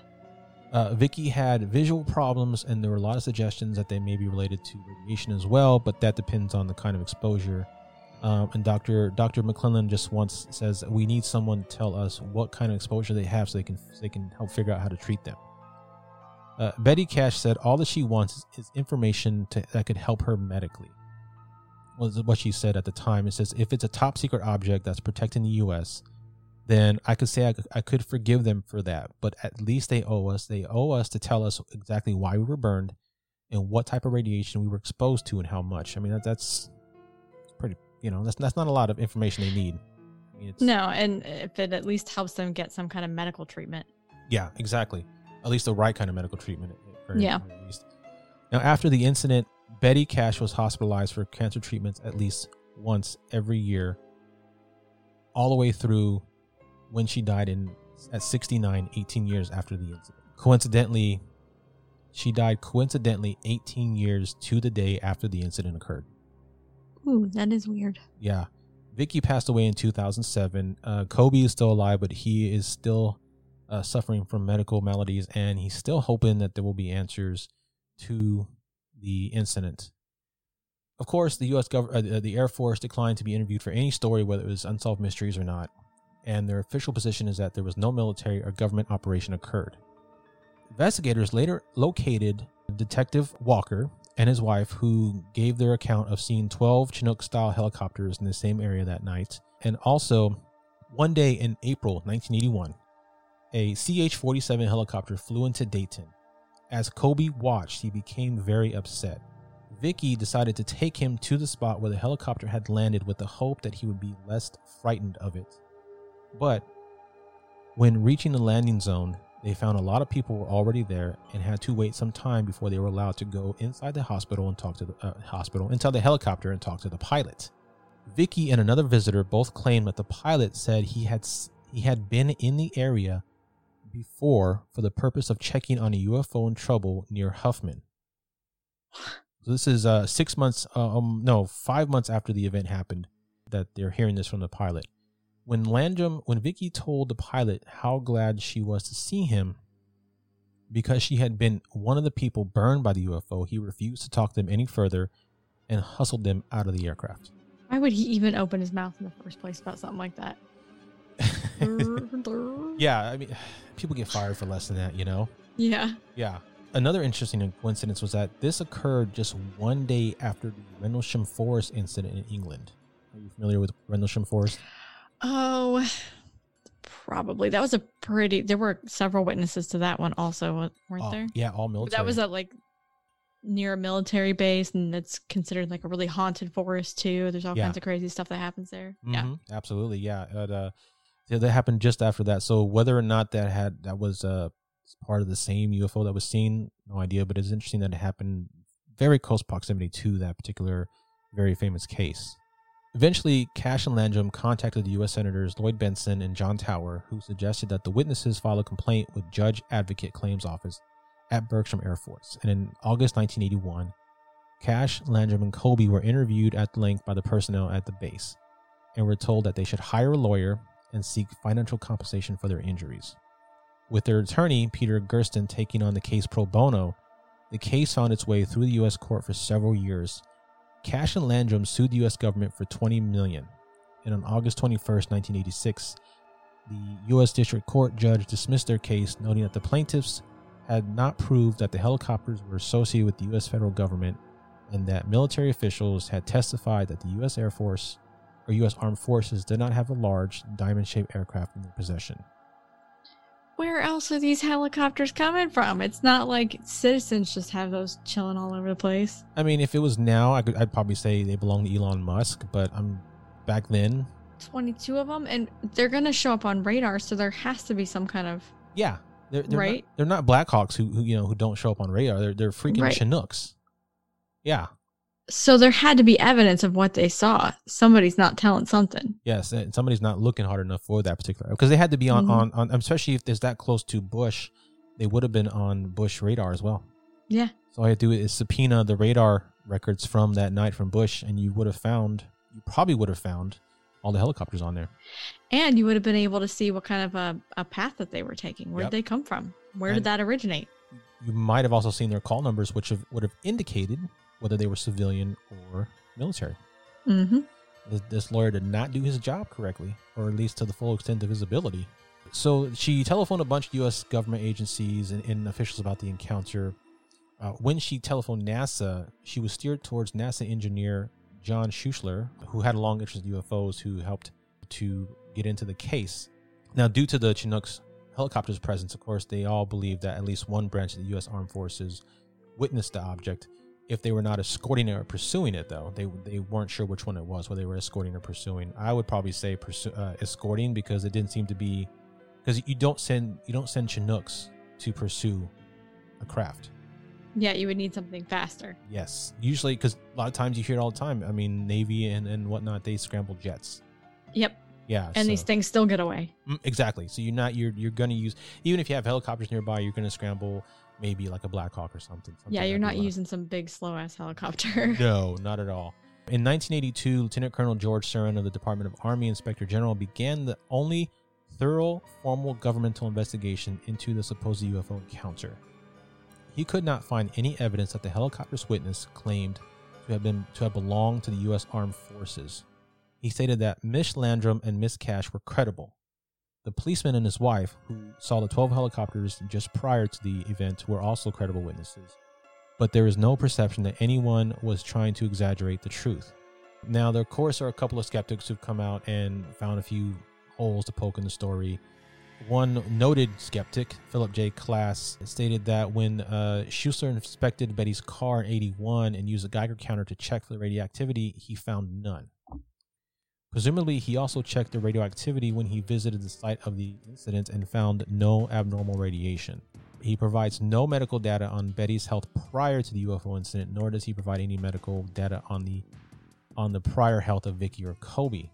Vicky had visual problems, and there were a lot of suggestions that they may be related to radiation as well, but that depends on the kind of exposure. And Dr. McClellan just once says, we need someone to tell us what kind of exposure they have so they can help figure out how to treat them. Betty Cash said all that she wants is information that could help her medically. Was what she said at the time. It says, if it's a top secret object that's protecting the U.S., then I could say I could forgive them for that. But at least they owe us. They owe us to tell us exactly why we were burned and what type of radiation we were exposed to and how much. I mean, that's pretty, you know, that's not a lot of information they need. I mean, no, and if it at least helps them get some kind of medical treatment. Yeah, exactly. At least the right kind of medical treatment. Yeah. At least. Now, after the incident, Betty Cash was hospitalized for cancer treatments at least once every year, all the way through when she died at 69, 18 years after the incident. Coincidentally, she died 18 years to the day after the incident occurred. Ooh, that is weird. Yeah. Vicky passed away in 2007. Kobe is still alive, but he is still suffering from medical maladies, and he's still hoping that there will be answers to the incident. Of course, the U.S. the Air Force declined to be interviewed for any story, whether it was Unsolved Mysteries or not. And their official position is that there was no military or government operation occurred. Investigators later located Detective Walker and his wife, who gave their account of seeing 12 Chinook-style helicopters in the same area that night. And also, one day in April 1981, a CH-47 helicopter flew into Dayton. As Kobe watched, he became very upset. Vicky decided to take him to the spot where the helicopter had landed with the hope that he would be less frightened of it. But when reaching the landing zone, they found a lot of people were already there and had to wait some time before they were allowed to go inside the hospital and talk to the talk to the pilot. Vicky and another visitor both claimed that the pilot said he had been in the area before for the purpose of checking on a UFO in trouble near Huffman. So this is 5 months after the event happened that they're hearing this from the pilot. When Vicky told the pilot how glad she was to see him because she had been one of the people burned by the UFO, he refused to talk to them any further and hustled them out of the aircraft. Why would he even open his mouth in the first place about something like that? Yeah, I mean, people get fired for less than that, you know? Yeah. Yeah. Another interesting coincidence was that this occurred just one day after the Rendlesham Forest incident in England. Are you familiar with Rendlesham Forest? Oh, probably. That was a pretty... There were several witnesses to that one also, weren't there? Yeah, all military. But that was at like near a military base, and it's considered like a really haunted forest too. There's all kinds of crazy stuff that happens there. Mm-hmm. Yeah, absolutely. Yeah, that happened just after that. So whether or not that was part of the same UFO that was seen, no idea. But it's interesting that it happened very close proximity to that particular very famous case. Eventually, Cash and Landrum contacted the U.S. Senators Lloyd Benson and John Tower, who suggested that the witnesses file a complaint with Judge Advocate Claims Office at Bergstrom Air Force. And in August 1981, Cash, Landrum, and Kobe were interviewed at length by the personnel at the base and were told that they should hire a lawyer and seek financial compensation for their injuries. With their attorney, Peter Gersten, taking on the case pro bono, the case found its way through the U.S. court for several years. Cash and Landrum sued the U.S. government for $20 million, and on August 21, 1986, the U.S. District Court judge dismissed their case, noting that the plaintiffs had not proved that the helicopters were associated with the U.S. federal government and that military officials had testified that the U.S. Air Force or U.S. Armed Forces did not have a large diamond-shaped aircraft in their possession. Where else are these helicopters coming from? It's not like citizens just have those chilling all over the place. I mean, if it was now, I'd probably say they belong to Elon Musk, but back then... 22 of them, and they're going to show up on radar, so there has to be some kind of... Yeah. They're right? They're not Blackhawks who don't show up on radar. They're freaking right. Chinooks. Yeah. So there had to be evidence of what they saw. Somebody's not telling something. Yes, and somebody's not looking hard enough for that particular, because they had to be on, especially if there's that close to Bush, they would have been on Bush radar as well. Yeah. So all you have to do is subpoena the radar records from that night from Bush, and you probably would have found all the helicopters on there. And you would have been able to see what kind of a path that they were taking. Where did they come from? Where did that originate? You might have also seen their call numbers, which would have indicated whether they were civilian or military. Mm-hmm. This lawyer did not do his job correctly, or at least to the full extent of his ability. So she telephoned a bunch of U.S. government agencies and officials about the encounter. When she telephoned NASA, she was steered towards NASA engineer John Schuessler, who had a long interest in UFOs, who helped to get into the case. Now, due to the Chinooks helicopter's presence, of course, they all believed that at least one branch of the U.S. Armed Forces witnessed the object. If they were not escorting it or pursuing it, though, they weren't sure which one it was, whether they were escorting or pursuing. I would probably say escorting, because it didn't seem to be, because you don't send Chinooks to pursue a craft. Yeah, you would need something faster. Yes. Usually, because a lot of times you hear it all the time. I mean, Navy and whatnot, they scramble jets. Yep. Yeah. And these things still get away. Exactly. So you're going to use, even if you have helicopters nearby, you're going to scramble maybe like a Black Hawk or something. Yeah, you're not using some big, slow-ass helicopter. No, not at all. In 1982, Lieutenant Colonel George Surin of the Department of Army Inspector General began the only thorough formal governmental investigation into the supposed UFO encounter. He could not find any evidence that the helicopter's witness claimed to have belonged to the U.S. Armed Forces. He stated that Miss Landrum and Miss Cash were credible. The policeman and his wife, who saw the 12 helicopters just prior to the event, were also credible witnesses. But there is no perception that anyone was trying to exaggerate the truth. Now, there, of course, are a couple of skeptics who've come out and found a few holes to poke in the story. One noted skeptic, Philip J. Klass, stated that when Schuessler inspected Betty's car in 81 and used a Geiger counter to check for the radioactivity, he found none. Presumably, he also checked the radioactivity when he visited the site of the incident and found no abnormal radiation. He provides no medical data on Betty's health prior to the UFO incident, nor does he provide any medical data on the prior health of Vicky or Kobe.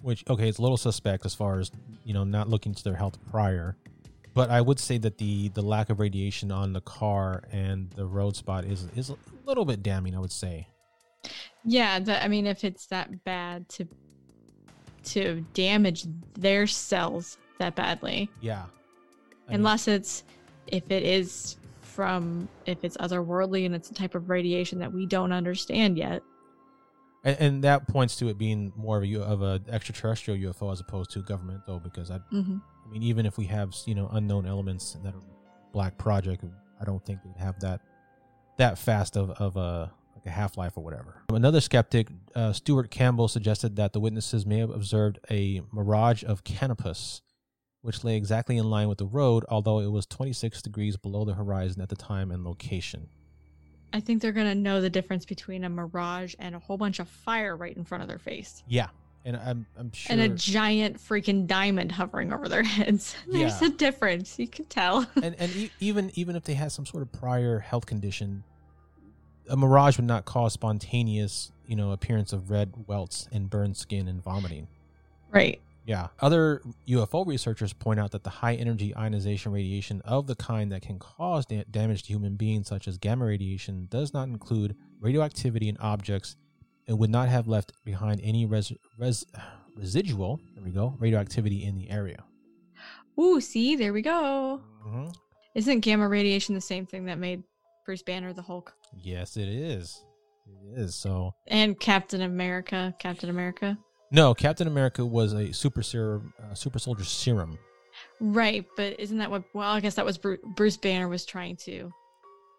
Which, okay, it's a little suspect as far as, you know, not looking to their health prior. But I would say that the lack of radiation on the car and the road spot is a little bit damning, I would say. Yeah, if it's that bad to damage their cells that badly. Yeah. Unless if it's otherworldly and it's a type of radiation that we don't understand yet. And that points to it being more of an extraterrestrial UFO as opposed to government, though, because I mean, even if we have, you know, unknown elements in that black project, I don't think they'd have that fast of a like a half-life or whatever. Another skeptic, Stuart Campbell, suggested that the witnesses may have observed a mirage of Canopus, which lay exactly in line with the road, although it was 26 degrees below the horizon at the time and location. I think they're going to know the difference between a mirage and a whole bunch of fire right in front of their face. Yeah. And I'm sure. And a giant freaking diamond hovering over their heads. There's a difference. You can tell. And even if they had some sort of prior health condition, a mirage would not cause spontaneous, you know, appearance of red welts and burned skin and vomiting. Right. Yeah. Other UFO researchers point out that the high-energy ionization radiation of the kind that can cause damage to human beings, such as gamma radiation, does not include radioactivity in objects and would not have left behind any residual radioactivity in the area. Ooh, see? There we go. Mm-hmm. Isn't gamma radiation the same thing that made Bruce Banner the Hulk? Yes, it is. It is, so... And Captain America. No, Captain America was a super soldier serum. Right, but isn't that what... Well, I guess that was Bruce Banner was trying to...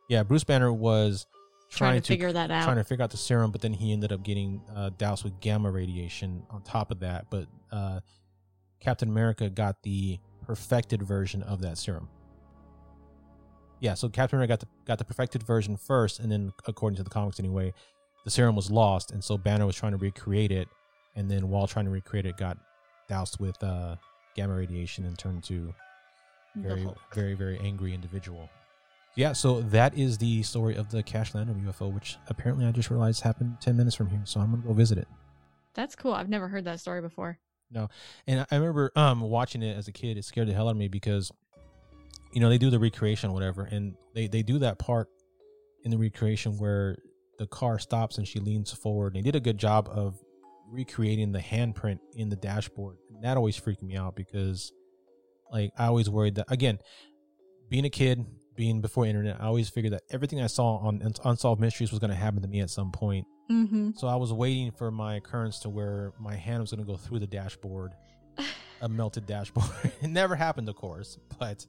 Yeah, Bruce Banner was trying to figure that out. Trying to figure out the serum, but then he ended up getting doused with gamma radiation on top of that. But Captain America got the perfected version of that serum. Yeah, so Captain America got the perfected version first, and then, according to the comics anyway, the serum was lost, and so Banner was trying to recreate it. And then while trying to recreate it, got doused with gamma radiation and turned to very, very, very angry individual. Yeah, so that is the story of the Cash Landrum UFO, which apparently I just realized happened 10 minutes from here. So I'm going to go visit it. That's cool. I've never heard that story before. No. And I remember watching it as a kid. It scared the hell out of me because, you know, they do the recreation or whatever. And they do that part in the recreation where the car stops and she leans forward. They did a good job of recreating the handprint in the dashboard, and that always freaked me out because, like, I always worried that, again, being a kid, being before internet, I always figured that everything I saw on Unsolved Mysteries was going to happen to me at some point. Mm-hmm. So I was waiting for my occurrence to where my hand was going to go through the dashboard, a melted dashboard. It never happened, of course, but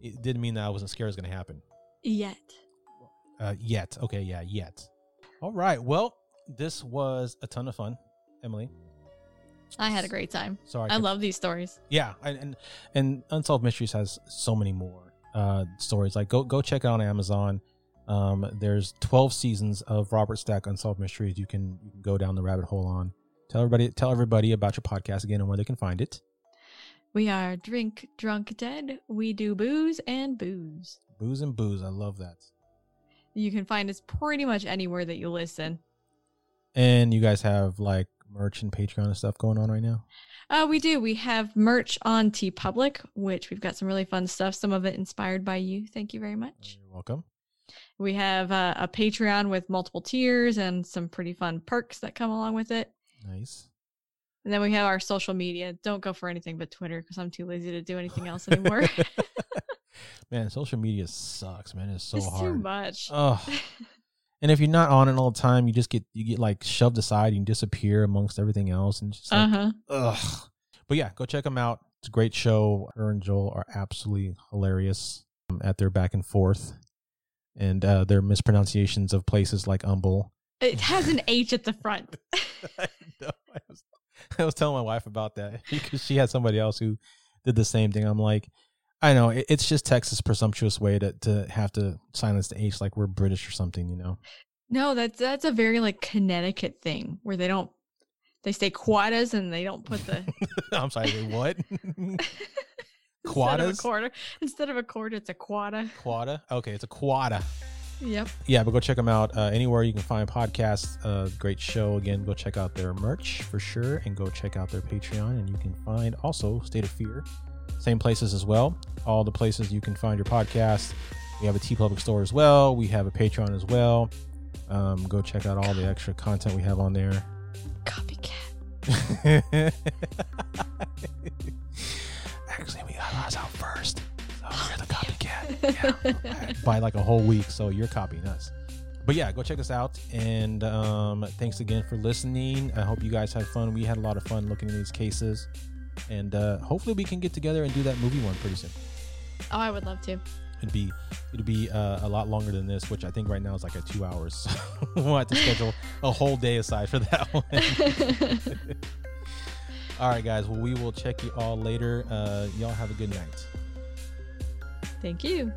it didn't mean that I wasn't scared it was going to happen. Yet. Okay. Yeah. Yet. All right. Well, this was a ton of fun. Emily, I had a great time. Sorry, I love these stories. Yeah, and Unsolved Mysteries has so many more stories. Like go check out on Amazon. There's 12 seasons of Robert Stack Unsolved Mysteries. You can go down the rabbit hole on. Tell everybody about your podcast again and where they can find it. We are Drink Drunk Dead. We do booze and booze. Booze and booze. I love that. You can find us pretty much anywhere that you listen. And you guys have like merch and Patreon and stuff going on right now? We do. We have merch on TeePublic, which we've got some really fun stuff. Some of it inspired by you. Thank you very much. You're welcome. We have a Patreon with multiple tiers and some pretty fun perks that come along with it. Nice. And then we have our social media. Don't go for anything but Twitter because I'm too lazy to do anything else anymore. Man, social media sucks, man. It's so hard. It's too much. Oh. And if you're not on it all the time, you get like shoved aside and disappear amongst everything else, and just like, ugh. But yeah, go check them out. It's a great show. Her and Joel are absolutely hilarious at their back and forth, and their mispronunciations of places like Humble. It has an H at the front. I was telling my wife about that because she had somebody else who did the same thing. I'm like, I know, it's just Texas' presumptuous way to have to silence the H like we're British or something, you know? No, that's a very, like, Connecticut thing where they say quatas and they don't put the... I'm sorry, what? Quatas? Instead of a quarter, it's a quata. Quata? Okay, it's a quata. Yep. Yeah, but go check them out. Anywhere you can find podcasts, great show. Again, go check out their merch for sure, and go check out their Patreon, and you can find also State of Fear. Same places as well. All the places you can find your podcast. We have a TeePublic store as well. We have a Patreon as well. Go check out all the extra content we have on there. Copycat. Actually, we got ours out first. So we're the copycat. Yeah. By like a whole week. So you're copying us. But yeah, go check this out. And thanks again for listening. I hope you guys had fun. We had a lot of fun looking at these cases. And hopefully we can get together and do that movie one pretty soon. Oh, I would love to. It'd be a lot longer than this, which I think right now is like a 2 hours. So we'll have to schedule a whole day aside for that one. All right, guys. Well, we will check you all later. Y'all have a good night. Thank you.